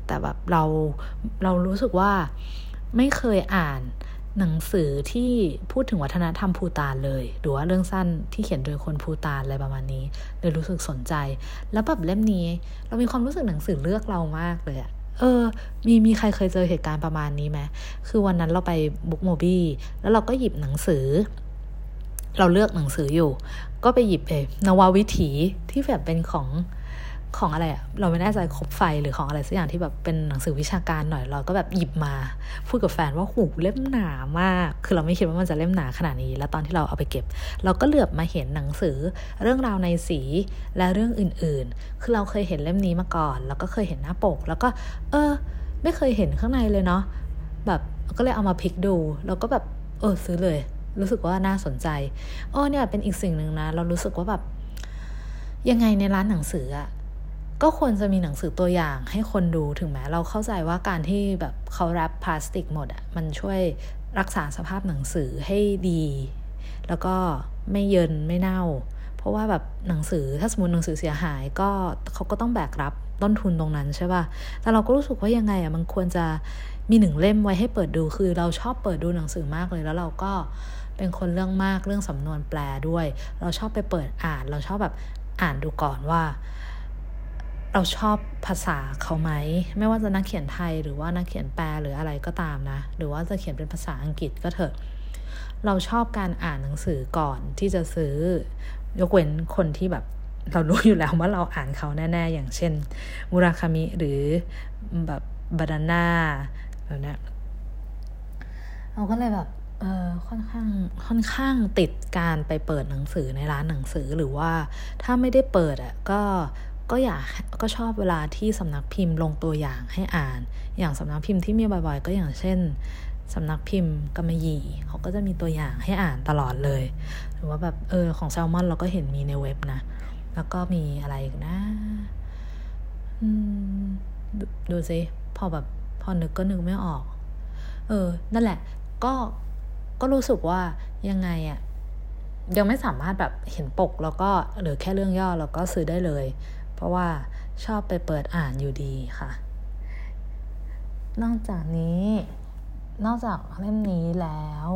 แต่แบบเราเรารู้สึกว่าไม่เคยอ่านหนังสือที่พูดถึงวัฒนธรรมภูฏานเลยหรือว่าเรื่องสั้นที่เขียนโดยคนภูฏานอะไรประมาณนี้เลยรู้สึกสนใจแล้วแบบเล่มนี้เรามีความรู้สึกหนังสือเลือกเรามากเลยอะเออมีมีใครเคยเจอเหตุการณ์ประมาณนี้ไหมคือวันนั้นเราไปบุ๊กโมบี้แล้วเราก็หยิบหนังสือเราเลือกหนังสืออยู่ก็ไปหยิบเอ๋นววิถีที่แบบเป็นของของอะไรอะเราไม่แน่ใจคบไฟหรือของอะไรสักอย่างที่แบบเป็นหนังสือวิชาการหน่อยเราก็แบบหยิบมาพูดกับแฟนว่าหูเล่มหนามากคือเราไม่คิดว่ามันจะเล่มหนาขนาดนี้แล้วตอนที่เราเอาไปเก็บเราก็เหลือบมาเห็นหนังสือเรื่องราวในสีและเรื่องอื่นๆคือเราเคยเห็นเล่มนี้มาก่อนแล้วก็เคยเห็นหน้าปกแล้วก็เออไม่เคยเห็นข้างในเลยเนาะแบบก็เลยเอามาพลิกดูแล้วก็แบบเออซื้อเลยรู้สึกว่าน่าสนใจอ๋อเนี่ยเป็นอีกสิ่งนึงนะเรารู้สึกว่าแบบยังไงในร้านหนังสืออะก็ควรจะมีหนังสือตัวอย่างให้คนดูถึงแม้เราเข้าใจว่าการที่แบบเขาแรปพลาสติกหมดอ่ะมันช่วยรักษาสภาพหนังสือให้ดีแล้วก็ไม่เยินไม่เน่าเพราะว่าแบบหนังสือถ้าสมมุติหนังสือเสียหายก็เขาก็ต้องแบกรับต้นทุนตรงนั้นใช่ป่ะแต่เราก็รู้สึกว่ายังไงอ่ะมันควรจะมีหนึ่งเล่มไว้ให้เปิดดูคือเราชอบเปิดดูหนังสือมากเลยแล้วเราก็เป็นคนเรื่องมากเรื่องสำนวนแปลด้วยเราชอบไปเปิดอ่านเราชอบแบบอ่านดูก่อนว่าเราชอบภาษาเขาไหมไม่ว่าจะนักเขียนไทยหรือว่านักเขียนแปลหรืออะไรก็ตามนะหรือว่าจะเขียนเป็นภาษาอังกฤษก็เถอะเราชอบการอ่านหนังสือก่อนที่จะซื้อยกเว้นคนที่แบบเรารู้อยู่แล้วว่าเราอ่านเขาแน่ๆอย่างเช่นมุราคามิหรือแบบบาดาน่าแบบนี้เราก็เลยแบบเออค่อนข้างค่อนข้างติดการไปเปิดหนังสือในร้านหนังสือหรือว่าถ้าไม่ได้เปิดอ่ะก็ก็อยากก็ชอบเวลาที่สำนักพิมพ์ลงตัวอย่างให้อ่านอย่างสำนักพิมพ์ที่มีบ่อยๆก็อย่างเช่นสำนักพิมพ์กำมะหยี่เขาก็จะมีตัวอย่างให้อ่านตลอดเลยหรือว่าแบบเออของแซลมอนเราก็เห็นมีในเว็บนะแล้วก็มีอะไรอีกนะอืมดูสิพอแบบพอนึกก็นึกไม่ออกเออนั่นแหละก็ก็รู้สึกว่ายังไงอะยังไม่สามารถแบบเห็นปกแล้วก็หรือแค่เรื่องย่อเราก็ซื้อได้เลยเพราะว่าชอบไปเปิดอ่านอยู่ดีค่ะนอกจากนี้นอกจากเล่มนี้แล้ว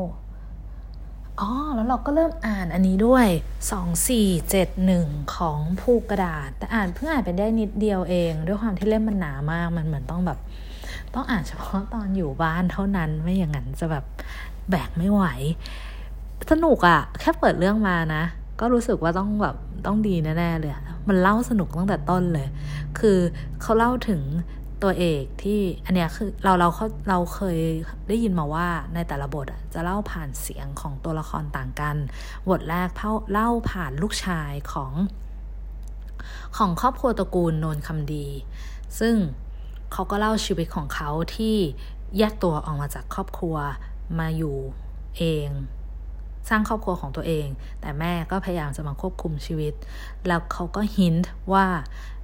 อ๋อแล้วเราก็เริ่มอ่านอันนี้ด้วยสองสี่เจ็ดหนึ่งของภูกระดาษแต่อ่านเพิ่งอ่านไปได้นิดเดียวเองด้วยความที่เล่มมันหนามากมันเหมือนต้องแบบต้องอ่านเฉพาะตอนอยู่บ้านเท่านั้นไม่อย่างนั้นจะแบบแบกไม่ไหวสนุกอะแค่เปิดเรื่องมานะก็รู้สึกว่าต้องแบบต้องดีแน่ๆเลยมันเล่าสนุกตั้งแต่ต้นเลยคือเขาเล่าถึงตัวเอกที่อันเนี้ยคือเราเราเขาเราเคยได้ยินมาว่าในแต่ละบทอ่ะจะเล่าผ่านเสียงของตัวละครต่างกันบทแรกเล่าผ่านลูกชายของของครอบครัวตระกูลโนนคำดีซึ่งเขาก็เล่าชีวิตของเขาที่แยกตัวออกมาจากครอบครัวมาอยู่เองสร้างครอบครัวของตัวเองแต่แม่ก็พยายามจะมาควบคุมชีวิตแล้วเขาก็หินท์ว่า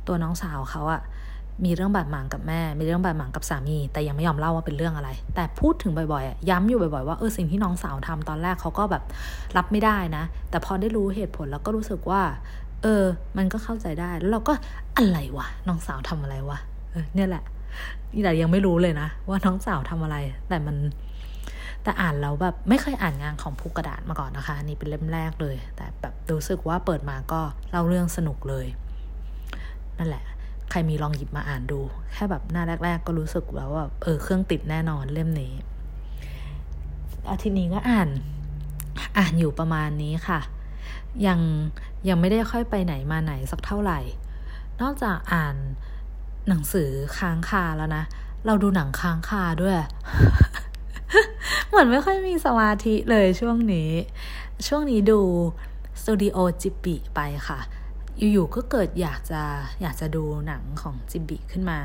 ตัวน้องสาวเขาอะมีเรื่องบาดหมางกับแม่มีเรื่องบาดหมางกับสามีแต่ยังไม่ยอมเล่าว่าเป็นเรื่องอะไรแต่พูดถึงบ่อยๆย้ำอยู่บ่อยๆว่าเออสิ่งที่น้องสาวทำตอนแรกเขาก็แบบรับไม่ได้นะแต่พอได้รู้เหตุผลแล้วก็รู้สึกว่าเออมันก็เข้าใจได้แล้วเราก็อะไรวะน้องสาวทำอะไรวะเออเนี่ยแหละแต่ยังไม่รู้เลยนะว่าน้องสาวทำอะไรแต่มันแต่อ่านแล้วแบบไม่เคยอ่านงานของภูกระดาษมาก่อนนะคะนี่เป็นเล่มแรกเลยแต่แบบรู้สึกว่าเปิดมาก็เล่าเรื่องสนุกเลยนั่นแหละใครมีลองหยิบมาอ่านดูแค่แบบหน้าแรกๆก็รู้สึกแล้วว่าเออเครื่องติดแน่นอนเล่มนี้อาทิตย์นี้ก็อ่านอ่านอยู่ประมาณนี้ค่ะยังยังไม่ได้ค่อยไปไหนมาไหนสักเท่าไหร่นอกจากอ่านหนังสือค้างคาแล้วนะเราดูหนังค้างคาด้วย เหมือนไม่ค่อยมีสมาธิเลยช่วงนี้ช่วงนี้ดูสตูดิโอจิบบิไปค่ะอยู่ๆก็เกิดอยากจะอยากจะดูหนังของจิบบิขึ้นมา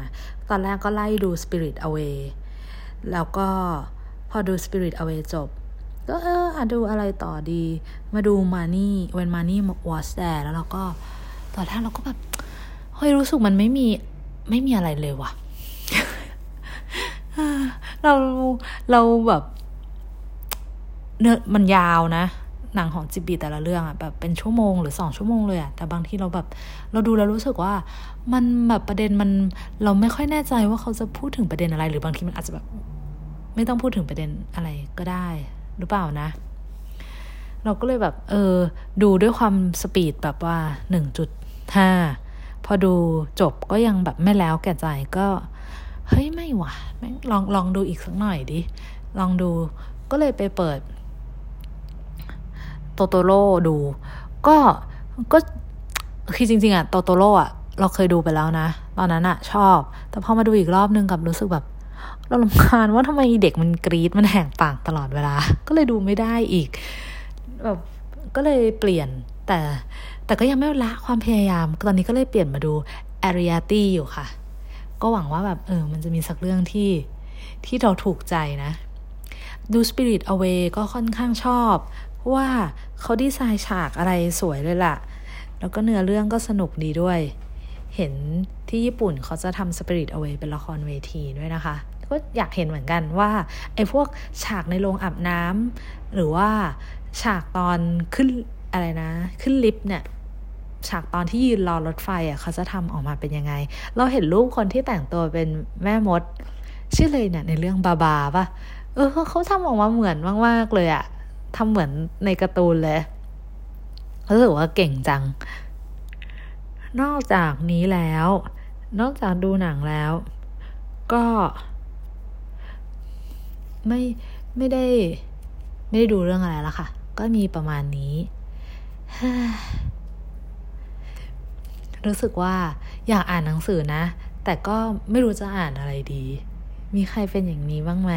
ตอนแรกก็ไล่ดู Spirit Away แล้วก็พอดู Spirit Away จบก็เอออ่ะดูอะไรต่อดีมาดู Money When Money Was There แล้วเราก็ตอนแรกเราก็แบบเฮ้ยรู้สึกมันไม่มีไม่มีอะไรเลยว่ะ เราเราแบบเนื้อมันยาวนะหนังของจิบลิแต่ละเรื่องอ่ะแบบเป็นชั่วโมงหรือสองชั่วโมงเลยอ่ะแต่บางทีเราแบบเราดูแล้วรู้สึกว่ามันแบบประเด็นมันเราไม่ค่อยแน่ใจว่าเขาจะพูดถึงประเด็นอะไรหรือบางทีมันอาจจะแบบไม่ต้องพูดถึงประเด็นอะไรก็ได้หรือเปล่านะเราก็เลยแบบเออดูด้วยความสปีดแบบว่า หนึ่งจุดห้า พอดูจบก็ยังแบบไม่แล้วแก่ใจก็เฮ้ยไม่หวะแม่งลองลองดูอีกสักหน่อยดิลองดูก็เลยไปเปิดโตโตโร่ดูก็ก็คือจริงๆอ่ะโตโตโร่อ่ะเราเคยดูไปแล้วนะตอนนั้นอ่ะชอบแต่พอมาดูอีกรอบนึงกับรู้สึกแบบเรารำคาญว่าทำไมเด็กมันกรี๊ดมันแหกปากตลอดเวลาก็เลยดูไม่ได้อีกแบบก็เลยเปลี่ยนแต่แต่ก็ยังไม่ละความพยายามตอนนี้ก็เลยเปลี่ยนมาดู Ariety อยู่ค่ะก็หวังว่าแบบเออมันจะมีสักเรื่องที่ที่เราถูกใจนะดู Spirit Away ก็ค่อนข้างชอบเพราะว่าเขาดีไซน์ฉากอะไรสวยเลยล่ะแล้วก็เนื้อเรื่องก็สนุกดีด้วยเห็นที่ญี่ปุ่นเขาจะทำ Spirit Away เป็นละครเวทีด้วยนะคะก็อยากเห็นเหมือนกันว่าไอ้พวกฉากในโรงอาบน้ำหรือว่าฉากตอนขึ้นอะไรนะขึ้นลิฟต์เนี่ยฉากตอนที่ยืนรอรถไฟอ่ะเขาจะทำออกมาเป็นยังไงเราเห็นรูปคนที่แต่งตัวเป็นแม่มดชื่ออะไรเนี่ยในเรื่องบาบาป่ะเออเขาทำออกมาเหมือนมากๆเลยอ่ะทำเหมือนในการ์ตูนเลยรู้สึกว่าเก่งจังนอกจากนี้แล้วนอกจากดูหนังแล้วก็ไม่ไม่ได้ไม่ได้ดูเรื่องอะไรแล้วค่ะก็มีประมาณนี้รู้สึกว่าอยากอ่านหนังสือนะแต่ก็ไม่รู้จะอ่านอะไรดีมีใครเป็นอย่างนี้บ้างไหม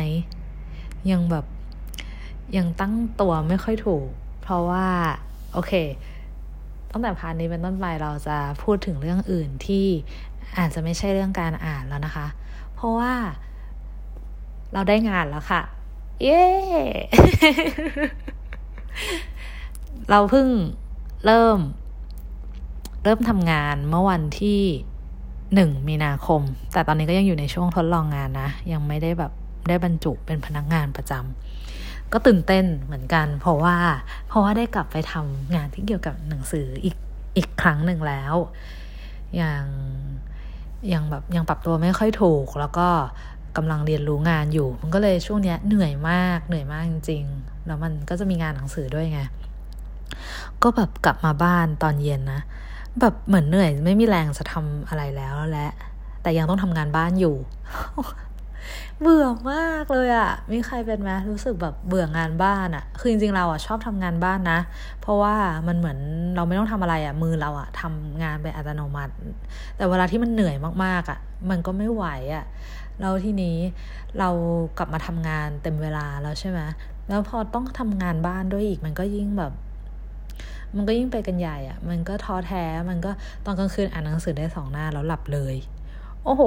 ยังแบบยังตั้งตัวไม่ค่อยถูกเพราะว่าโอเคตั้งแต่พาร์ทนี้เป็นต้นไปเราจะพูดถึงเรื่องอื่นที่อาจจะไม่ใช่เรื่องการอ่านแล้วนะคะเพราะว่าเราได้งานแล้วค่ะเย้ yeah! เราเพิ่งเริ่มเริ่มทำงานเมื่อวันที่หนึ่งมีนาคมแต่ตอนนี้ก็ยังอยู่ในช่วงทดลองงานนะยังไม่ได้แบบได้บรรจุเป็นพนักงานประจำก็ตื่นเต้นเหมือนกันเพราะว่าเพราะว่าได้กลับไปทำงานที่เกี่ยวกับหนังสืออีกอีกครั้งหนึ่งแล้วยังยังแบบยังปรับตัวไม่ค่อยถูกแล้วก็กำลังเรียนรู้งานอยู่มันก็เลยช่วงเนี้ยเหนื่อยมากเหนื่อยมากจริงๆแล้วมันก็จะมีงานหนังสือด้วยไงก็แบบกลับมาบ้านตอนเย็นนะแบบเหมือนเหนื่อยไม่มีแรงจะทำอะไรแล้วและแต่ยังต้องทำงานบ้านอยู่ เบื่อมากเลยอ่ะมีใครเป็นไหมรู้สึกแบบเบื่องานบ้านอ่ะคือจริงๆเราอ่ะชอบทำงานบ้านนะเพราะว่ามันเหมือนเราไม่ต้องทำอะไรอ่ะมือเราอ่ะทำงานไปอัตโนมัติแต่เวลาที่มันเหนื่อยมากๆอ่ะมันก็ไม่ไหวอ่ะแล้วทีนี้เรากลับมาทำงานเต็มเวลาแล้วใช่ไหมแล้วพอต้องทำงานบ้านด้วยอีกมันก็ยิ่งแบบมันก็ยิ่งไปกันใหญ่อ่ะมันก็ท้อแท้มันก็ตอนกลางคืนอ่านหนังสือได้สองหน้าแล้วหลับเลยโอ้โห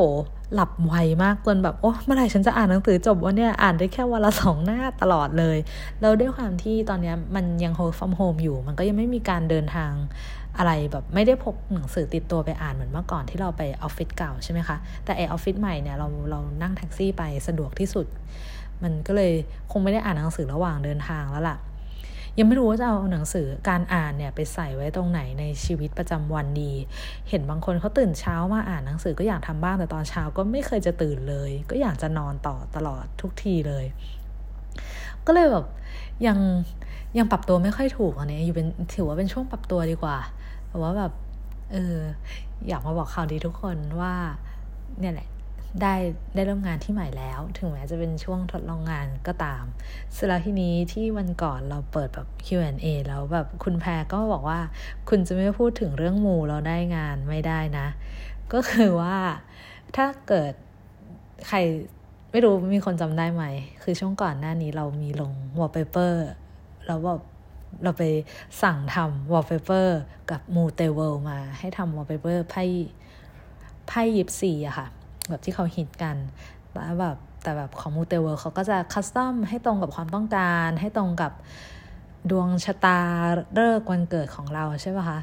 หลับไวมากจนแบบโอ้เมื่อไหร่ฉันจะอ่านหนังสือจบวะเนี่ยอ่านได้แค่วันละสองหน้าตลอดเลยแล้วด้วยความที่ตอนนี้มันยัง work from home อยู่มันก็ยังไม่มีการเดินทางอะไรแบบไม่ได้พกหนังสือติดตัวไปอ่านเหมือนเมื่อก่อนที่เราไปออฟฟิศเก่าใช่ไหมคะแต่ไอออฟฟิศใหม่เนี่ยเราเรานั่งแท็กซี่ไปสะดวกที่สุดมันก็เลยคงไม่ได้อ่านหนังสือระหว่างเดินทางแล้วล่ะยังไม่รู้ว่าจะเอาหนังสือการอ่านเนี่ยไปใส่ไว้ตรงไหนในชีวิตประจำวันดีเห็นบางคนเขาตื่นเช้ามาอ่านหนังสือก็อยากทำบ้างแต่ตอนเช้าก็ไม่เคยจะตื่นเลยก็อยากจะนอนต่อตลอดทุกทีเลยก็เลยแบบยังยังปรับตัวไม่ค่อยถูกอันนี้อยู่เป็นถือว่าเป็นช่วงปรับตัวดีกว่าแต่ว่าแบบเอออยากมาบอกข่าวดีทุกคนว่าเนี่ยแหละได้ได้เริ่มงานที่ใหม่แล้วถึงแม้จะเป็นช่วงทดลองงานก็ตามเสร็จแล้วทีนี้ที่วันก่อนเราเปิดแบบ คิว แอนด์ เอ แล้วแบบคุณแพรก็บอกว่าคุณจะไม่พูดถึงเรื่องมูเราได้งานไม่ได้นะก็คือว่าถ้าเกิดใครไม่รู้มีคนจำได้ไหมคือช่วงก่อนหน้านี้เรามีลง wallpaper แล้วแบบเราไปสั่งทำ wallpaper กับมูเตเวิลมาให้ทำ wallpaper ไพ่ไพ่ยิปซีอะค่ะแบบที่เขาฮิตกันแล้วแบบแต่แบบของมูเตเวิร์เขาก็จะคัสตอมให้ตรงกับความต้องการให้ตรงกับดวงชะตาฤกษ์วันเกิดของเราใช่ป่ะคะ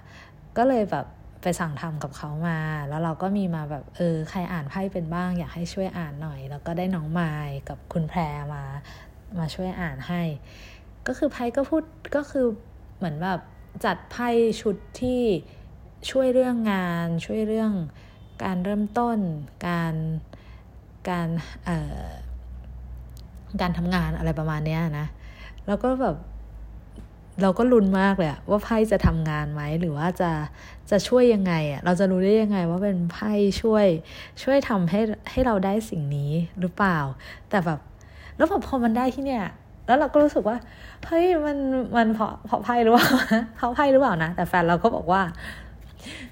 ก็เลยแบบ ไปสั่งทำกับเขามาแล้วเราก็มีมาแบบเออใครอ่านไพ่เป็นบ้างอยากให้ช่วยอ่านหน่อยแล้วก็ได้น้องมายกับคุณแพรมามาช่วยอ่านให้ก็คือไพ่ก็พูดก็คือเหมือนแบบจัดไพ่ชุดที่ช่วยเรื่องงานช่วยเรื่องการเริ่มต้นการการเอ่อการทำงานอะไรประมาณเนี้ยนะแล้วก็แบบเราก็ลุ้นมากเลยอะว่าไพ่จะทำงานไหมหรือว่าจะจะช่วยยังไงอะเราจะรู้ได้ยังไงว่าเป็นไพ่ช่วยช่วยทำให้ให้เราได้สิ่งนี้หรือเปล่าแต่แบบแล้วพอมันได้ที่เนี่ยแล้วเราก็รู้สึกว่าเฮ้ยมันมันเพราะเพราะไพ่หรือเปล่าเพราะไพ่หรือเปล่านะแต่แฟนเราก็บอกว่า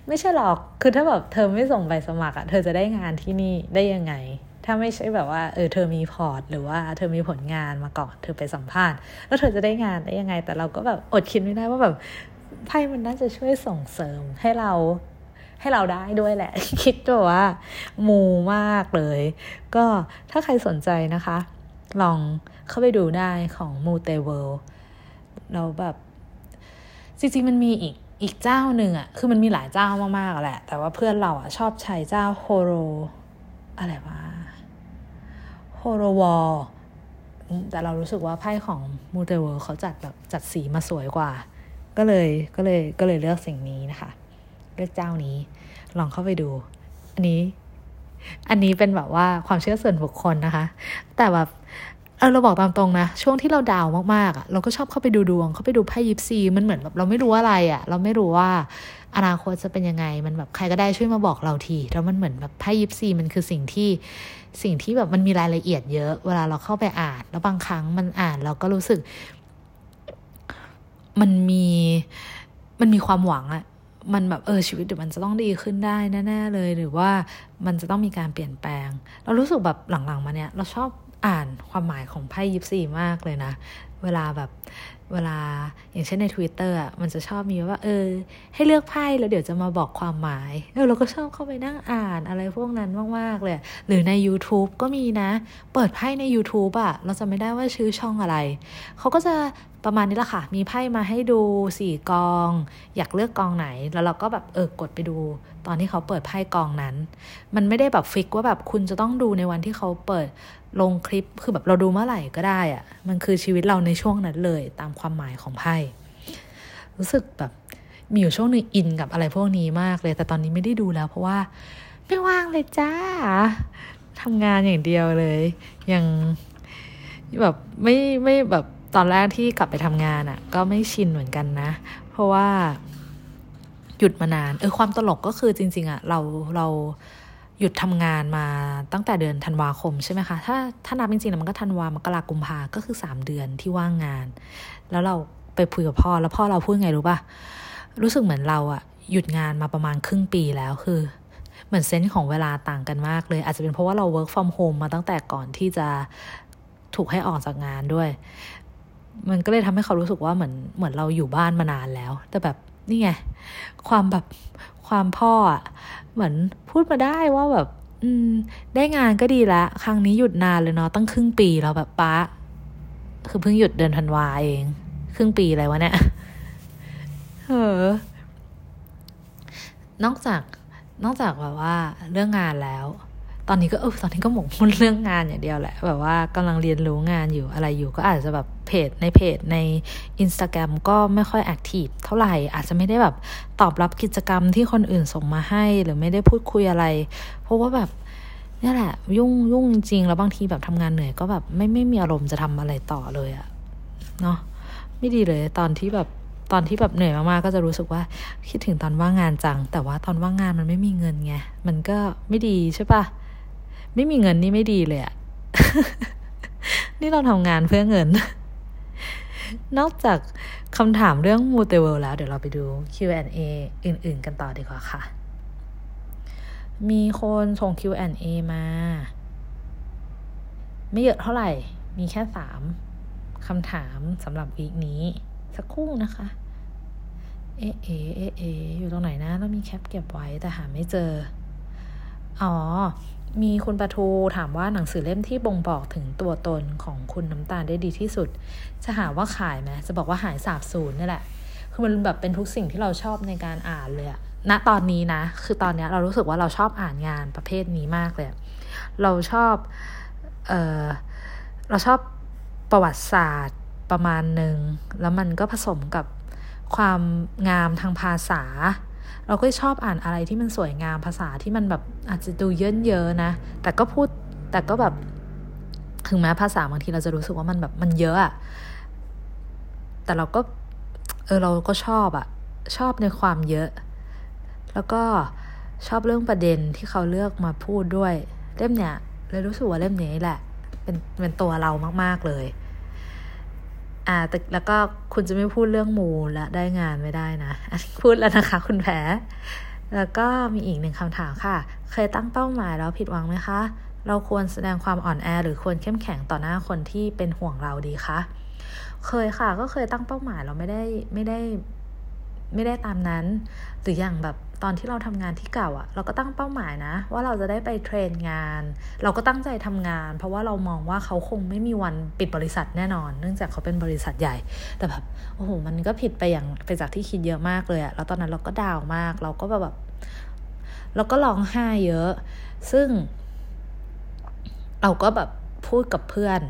ไม่ใช่หรอกคือถ้าแบบเธอไม่ส่งใบสมัครอะเธอจะได้งานที่นี่ได้ยังไงถ้าไม่ใช่แบบว่าเออเธอมีพอร์ตหรือว่าเธอมีผลงานมาก่อนเธอไปสัมภาษณ์แล้วเธอจะได้งานได้ยังไงแต่เราก็แบบอดคิดไม่ได้ว่าแบบไพ่มันน่าจะช่วยส่งเสริมให้เราให้เราได้ด้วยแหละ คิดแบบว่ามูมากเลยก็ถ้าใครสนใจนะคะลองเข้าไปดูได้ของมูเตเวิลด์เราแบบจริงๆมันมีอีกอีกเจ้าหนึ่งอ่ะคือมันมีหลายเจ้ามากๆแหละแต่ว่าเพื่อนเราอ่ะชอบใช้เจ้าโฮโรอะไรวะโฮโรวอลแต่เรารู้สึกว่าไพ่ของมูเตเวิลด์เขาจัดแบบจัดสีมาสวยกว่าก็เลยก็เลยก็เลยเลือกสิ่งนี้นะคะเลือกเจ้านี้ลองเข้าไปดูอันนี้อันนี้เป็นแบบว่าความเชื่อส่วนบุคคลนะคะแต่แบบเออเราบอกตามตรงนะช่วงที่เราดาวมากๆอ่ะเราก็ชอบเข้าไปดูดวงเข้าไปดูไพ่ยิปซีมันเหมือนแบบเราไม่รู้อะไรอ่ะเราไม่รู้ว่าอนาคตจะเป็นยังไงมันแบบใครก็ได้ช่วยมาบอกเราทีแล้วมันเหมือนแบบไพ่ยิปซีมันคือสิ่งที่สิ่งที่แบบมันมีรายละเอียดเยอะเวลาเราเข้าไปอ่านแล้วบางครั้งมันอ่านเราก็รู้สึกมันมีมันมีความหวังอ่ะมันแบบเออชีวิตเดี๋ยวมันจะต้องดีขึ้นได้แน่ๆเลยหรือว่ามันจะต้องมีการเปลี่ยนแปลงเรารู้สึกแบบหลังๆมาเนี้ยเราชอบอ่านความหมายของไพ่ยิปซีมากเลยนะเวลาแบบเวลาอย่างเช่นใน Twitter อ่ะมันจะชอบมีว่าเออให้เลือกไพ่แล้วเดี๋ยวจะมาบอกความหมายเออเราก็ชอบเข้าไปนั่งอ่านอะไรพวกนั้นมากๆเลยหรือใน YouTube ก็มีนะเปิดไพ่ใน YouTube อ่ะเราจำไม่ได้ว่าชื่อช่องอะไรเขาก็จะประมาณนี้แหละค่ะมีไพ่มาให้ดูสี่กองอยากเลือกกองไหนแล้วเราก็แบบเออกดไปดูตอนที่เขาเปิดไพ่กองนั้นมันไม่ได้แบบฟิกว่าแบบคุณจะต้องดูในวันที่เขาเปิดลงคลิปคือแบบเราดูเมื่อไหร่ก็ได้อะมันคือชีวิตเราในช่วงนั้นเลยตามความหมายของไพ่รู้สึกแบบมีอยู่ช่วงนึงอินกับอะไรพวกนี้มากเลยแต่ตอนนี้ไม่ได้ดูแล้วเพราะว่าไม่ว่างเลยจ้าทำงานอย่างเดียวเลยยังแบบไม่ไม่แบบตอนแรกที่กลับไปทำงานอ่ะก็ไม่ชินเหมือนกันนะเพราะว่าหยุดมานานเออความตลกก็คือจริงๆอ่ะเราเราหยุดทำงานมาตั้งแต่เดือนธันวาคมใช่ไหมคะถ้าถ้านับจริงๆนะมันก็ธันวามกรากุมภาก็คือสามเดือนที่ว่างงานแล้วเราไปคุยกับพ่อแล้วพ่อเราพูดไงรู้ป่ะรู้สึกเหมือนเราอ่ะหยุดงานมาประมาณครึ่งปีแล้วคือเหมือนเซนส์ของเวลาต่างกันมากเลยอาจจะเป็นเพราะว่าเรา work from home มาตั้งแต่ก่อนที่จะถูกให้ออกจากงานด้วยมันก็เลยทำให้เขารู้สึกว่าเหมือนเหมือนเราอยู่บ้านมานานแล้วแต่แบบนี่ไงความแบบความพ่อเหมือนพูดมาได้ว่าแบบอืมได้งานก็ดีละครั้งนี้หยุดนานเลยเนาะตั้งครึ่งปีเราแบบป๊าคือเพิ่งหยุดเดือนธันวาเองครึ่งปีอะไรวะเนี่ยเออนอกจากนอกจากแบบว่าเรื่องงานแล้วตอนนี้ก็เออตอนนี้ก็หมกมุ่นเรื่องงานอย่างเดียวแหละแบบว่ากำลังเรียนรู้งานอยู่อะไรอยู่ก็อาจจะแบบเพจในเพจใน Instagram ก็ไม่ค่อยแอคทีฟเท่าไหร่อาจจะไม่ได้แบบตอบรับกิจกรรมที่คนอื่นส่งมาให้หรือไม่ได้พูดคุยอะไรเพราะว่าแบบนี่แหละยุ่งยุ่งจริงแล้วบางทีแบบทำงานเหนื่อยก็แบบไม่ไม่มีอารมณ์จะทำอะไรต่อเลยอะเนาะไม่ดีเลยตอนที่แบบตอนที่แบบเหนื่อยมากๆก็จะรู้สึกว่าคิดถึงตอนว่างงานจังแต่ว่าตอนว่างงานมันไม่มีเงินไงมันก็ไม่ดีใช่ปะไม่มีเงินนี่ไม่ดีเลยอะ นี่เราทำงานเพื่อเงิน นอกจากคำถามเรื่องมูเตเวิลด์แล้วเดี๋ยวเราไปดู คิว แอนด์ เอ อื่นๆกันต่อดีกว่าค่ะมีคนส่ง คิว แอนด์ เอ มาไม่เยอะเท่าไหร่มีแค่สามคำถามสำหรับวีคนี้สักครู่นะคะเอ๊ะเอ๊ะเอ๊ะเอ๊ะอยู่ตรงไหนนะเรามีแคปเก็บไว้แต่หาไม่เจออ๋อมีคุณปะทูถามว่าหนังสือเล่มที่บ่งบอกถึงตัวตนของคุณน้ำตาลได้ดีที่สุดจะหาว่าขายไหมจะบอกว่าหายสาบสูญนี่แหละคือมันแบบเป็นทุกสิ่งที่เราชอบในการอ่านเลยอะ ณตอนนี้นะคือตอนนี้เรารู้สึกว่าเราชอบอ่านงานประเภทนี้มากเลยเราชอบเออเราชอบประวัติศาสตร์ประมาณนึงแล้วมันก็ผสมกับความงามทางภาษาเราก็ชอบอ่านอะไรที่มันสวยงามภาษาที่มันแบบอาจจะดูเยินเยอะนะแต่ก็พูดแต่ก็แบบถึงแม้ภาษาบางทีเราจะรู้สึกว่ามันแบบมันเยอะอะแต่เราก็เออเราก็ชอบอะชอบในความเยอะแล้วก็ชอบเรื่องประเด็นที่เขาเลือกมาพูดด้วยเล่มเนี้ยเลยรู้สึกว่าเล่มนี้แหละเป็นเป็นตัวเรามากๆเลยอ่าแต่แล้วก็คุณจะไม่พูดเรื่องหมู่และได้งานไม่ได้นะพูดแล้วนะคะคุณแผลแล้วก็มีอีกหนึ่งคำถามค่ะเคยตั้งเป้าหมายแล้วผิดหวังไหมคะเราควรแสดงความอ่อนแอหรือควรเข้มแข็งต่อหน้าคนที่เป็นห่วงเราดีคะเคยค่ะก็เคยตั้งเป้าหมายเราไม่ได้ไม่ได้ไม่ได้ตามนั้นหรืออย่างแบบตอนที่เราทำงานที่เก่าอ่ะเราก็ตั้งเป้าหมายนะว่าเราจะได้ไปเทรนงานเราก็ตั้งใจทำงานเพราะว่าเรามองว่าเขาคงไม่มีวันปิดบริษัทแน่นอนเนื่องจากเขาเป็นบริษัทใหญ่แต่แบบโอ้โหมันก็ผิดไปอย่างไปจากที่คิดเยอะมากเลยอ่ะแล้วตอนนั้นเราก็ดาวมากเราก็แบบเราก็ร้องไห้เยอะซึ่งเราก็แบบพูดกับเพื่อน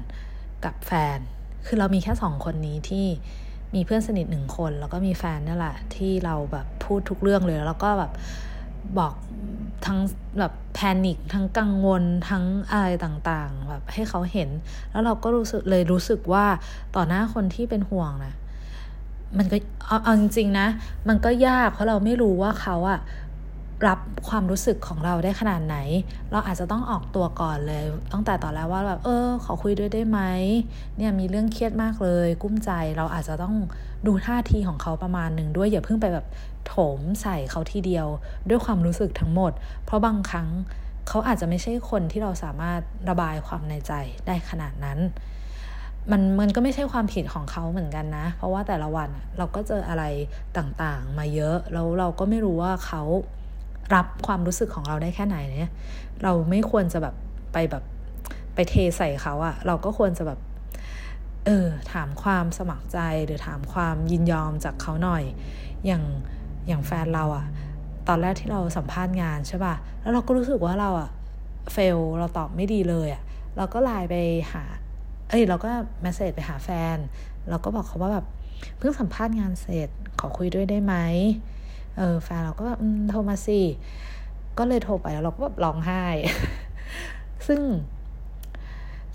กับแฟนคือเรามีแค่สองคนนี้ที่มีเพื่อนสนิทหนึ่งคนแล้วก็มีแฟนนี่แหละที่เราแบบพูดทุกเรื่องเลยแล้วก็แบบบอกทั้งแบบแพนิคทั้งกังวลทั้งอะไรต่างๆแบบให้เขาเห็นแล้วเราก็รู้สึกเลยรู้สึกว่าต่อหน้าคนที่เป็นห่วงนะมันก็เอาเอาจริงๆนะมันก็ยากเพราะเราไม่รู้ว่าเขาอะรับความรู้สึกของเราได้ขนาดไหนเราอาจจะต้องออกตัวก่อนเลยตั้งแต่ตอนแรกว่าแบบเออขอคุยด้วยได้ไหมเนี่ยมีเรื่องเครียดมากเลยกุ้มใจเราอาจจะต้องดูท่าทีของเขาประมาณนึงด้วยอย่าเพิ่งไปแบบโถมใส่เขาทีเดียวด้วยความรู้สึกทั้งหมดเพราะบางครั้งเขาอาจจะไม่ใช่คนที่เราสามารถระบายความในใจได้ขนาดนั้นมันมันก็ไม่ใช่ความผิดของเขาเหมือนกันนะเพราะว่าแต่ละวันเราก็เจออะไรต่างๆมาเยอะแล้วเราก็ไม่รู้ว่าเขารับความรู้สึกของเราได้แค่ไหนเนี่ยเราไม่ควรจะแบบไปแบบไปเทใส่เขาอะเราก็ควรจะแบบเออถามความสมัครใจหรือถามความยินยอมจากเขาหน่อยอย่างอย่างแฟนเราอะตอนแรกที่เราสัมภาษณ์งานใช่ป่ะแล้วเราก็รู้สึกว่าเราอะเฟลเราตอบไม่ดีเลยอะเราก็ไลน์ไปหาเอ้ยเราก็เมสเสจไปหาแฟนเราก็บอกเขาว่าแบบเพิ่งสัมภาษณ์งานเสร็จขอคุยด้วยได้ไหมเออแฟนเราก็โทรมาสิก็เลยโทรไปแล้วเราก็แบบร้องไห้ ซึ่ง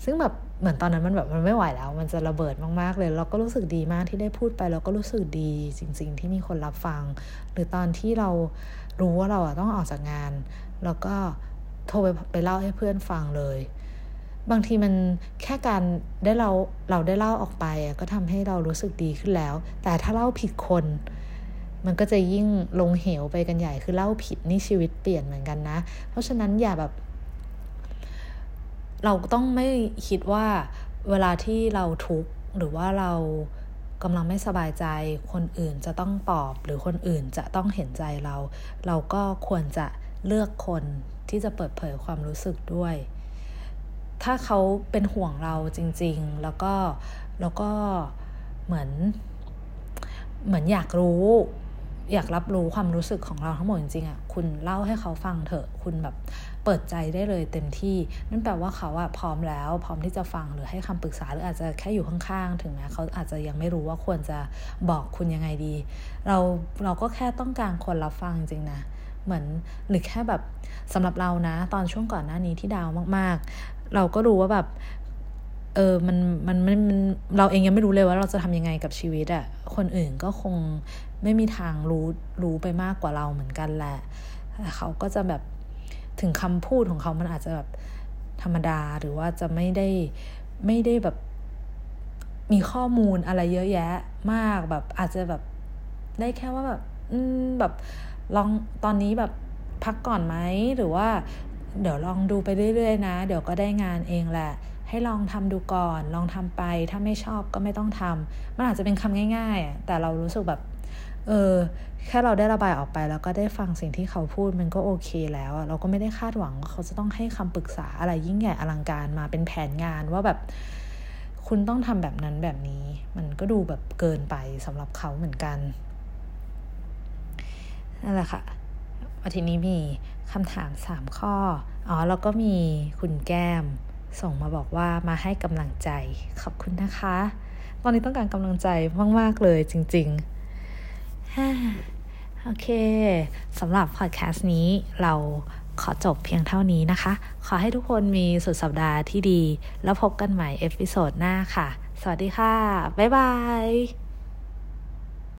ซึ่งแบบเหมือนตอนนั้นมันแบบมันไม่ไหวแล้วมันจะระเบิดมากๆเลยเราก็รู้สึกดีมากที่ได้พูดไปเราก็รู้สึกดีจริงๆที่มีคนรับฟังหรือตอนที่เรารู้ว่าเราต้องออกจากงานแล้วก็โทรไปไปเล่าให้เพื่อนฟังเลยบางทีมันแค่การได้เราเราได้เล่าออกไปก็ทำให้เรารู้สึกดีขึ้นแล้วแต่ถ้าเล่าผิดคนมันก็จะยิ่งลงเหวไปกันใหญ่คือเล่าผิดนี่ชีวิตเปลี่ยนเหมือนกันนะเพราะฉะนั้นอย่าแบบเราต้องไม่คิดว่าเวลาที่เราทุกข์หรือว่าเรากำลังไม่สบายใจคนอื่นจะต้องปลอบหรือคนอื่นจะต้องเห็นใจเราเราก็ควรจะเลือกคนที่จะเปิดเผยความรู้สึกด้วยถ้าเขาเป็นห่วงเราจริงๆแล้วก็แล้วก็เหมือนเหมือนอยากรู้อยากรับรู้ความรู้สึกของเราทั้งหมดจริงๆอ่ะคุณเล่าให้เขาฟังเถอะคุณแบบเปิดใจได้เลยเต็มที่นั่นแปลว่าเขาอ่ะพร้อมแล้วพร้อมที่จะฟังหรือให้คำปรึกษาหรืออาจจะแค่อยู่ข้างๆถึงแม้เขาอาจจะยังไม่รู้ว่าควรจะบอกคุณยังไงดีเราเราก็แค่ต้องการคนรับฟังจริงๆนะเหมือนหรือแค่แบบสำหรับเรานะตอนช่วงก่อนหน้านี้ที่ดาวมากๆเราก็รู้ว่าแบบเออมันมันมันเราเองยังไม่รู้เลยว่าเราจะทำยังไงกับชีวิตอ่ะคนอื่นก็คงไม่มีทางรู้รู้ไปมากกว่าเราเหมือนกันแหละเขาก็จะแบบถึงคำพูดของเขามันอาจจะแบบธรรมดาหรือว่าจะไม่ได้ไม่ได้แบบมีข้อมูลอะไรเยอะแยะมากแบบอาจจะแบบได้แค่ว่าแบบอืมแบบลองตอนนี้แบบพักก่อนไหมหรือว่าเดี๋ยวลองดูไปเรื่อยๆนะเดี๋ยวก็ได้งานเองแหละให้ลองทำดูก่อนลองทำไปถ้าไม่ชอบก็ไม่ต้องทำมันอาจจะเป็นคำง่ายๆแต่เรารู้สึกแบบเออแค่เราได้ระบายออกไปแล้วก็ได้ฟังสิ่งที่เขาพูดมันก็โอเคแล้วเราก็ไม่ได้คาดหวังว่าเขาจะต้องให้คำปรึกษาอะไรยิ่งใหญ่อลังการมาเป็นแผนงานว่าแบบคุณต้องทำแบบนั้นแบบนี้มันก็ดูแบบเกินไปสำหรับเขาเหมือนกันนั่นแหละค่ะ วันทีนี้มีคำถามสามข้ออ๋อแล้วก็มีคุณแก้มส่งมาบอกว่ามาให้กำลังใจขอบคุณนะคะตอนนี้ต้องการกำลังใจมากๆเลยจริงๆโอเคสำหรับพอดแคสต์นี้เราขอจบเพียงเท่านี้นะคะขอให้ทุกคนมีสุดสัปดาห์ที่ดีแล้วพบกันใหม่เอพิโซดหน้าค่ะสวัสดีค่ะบ๊ายบาย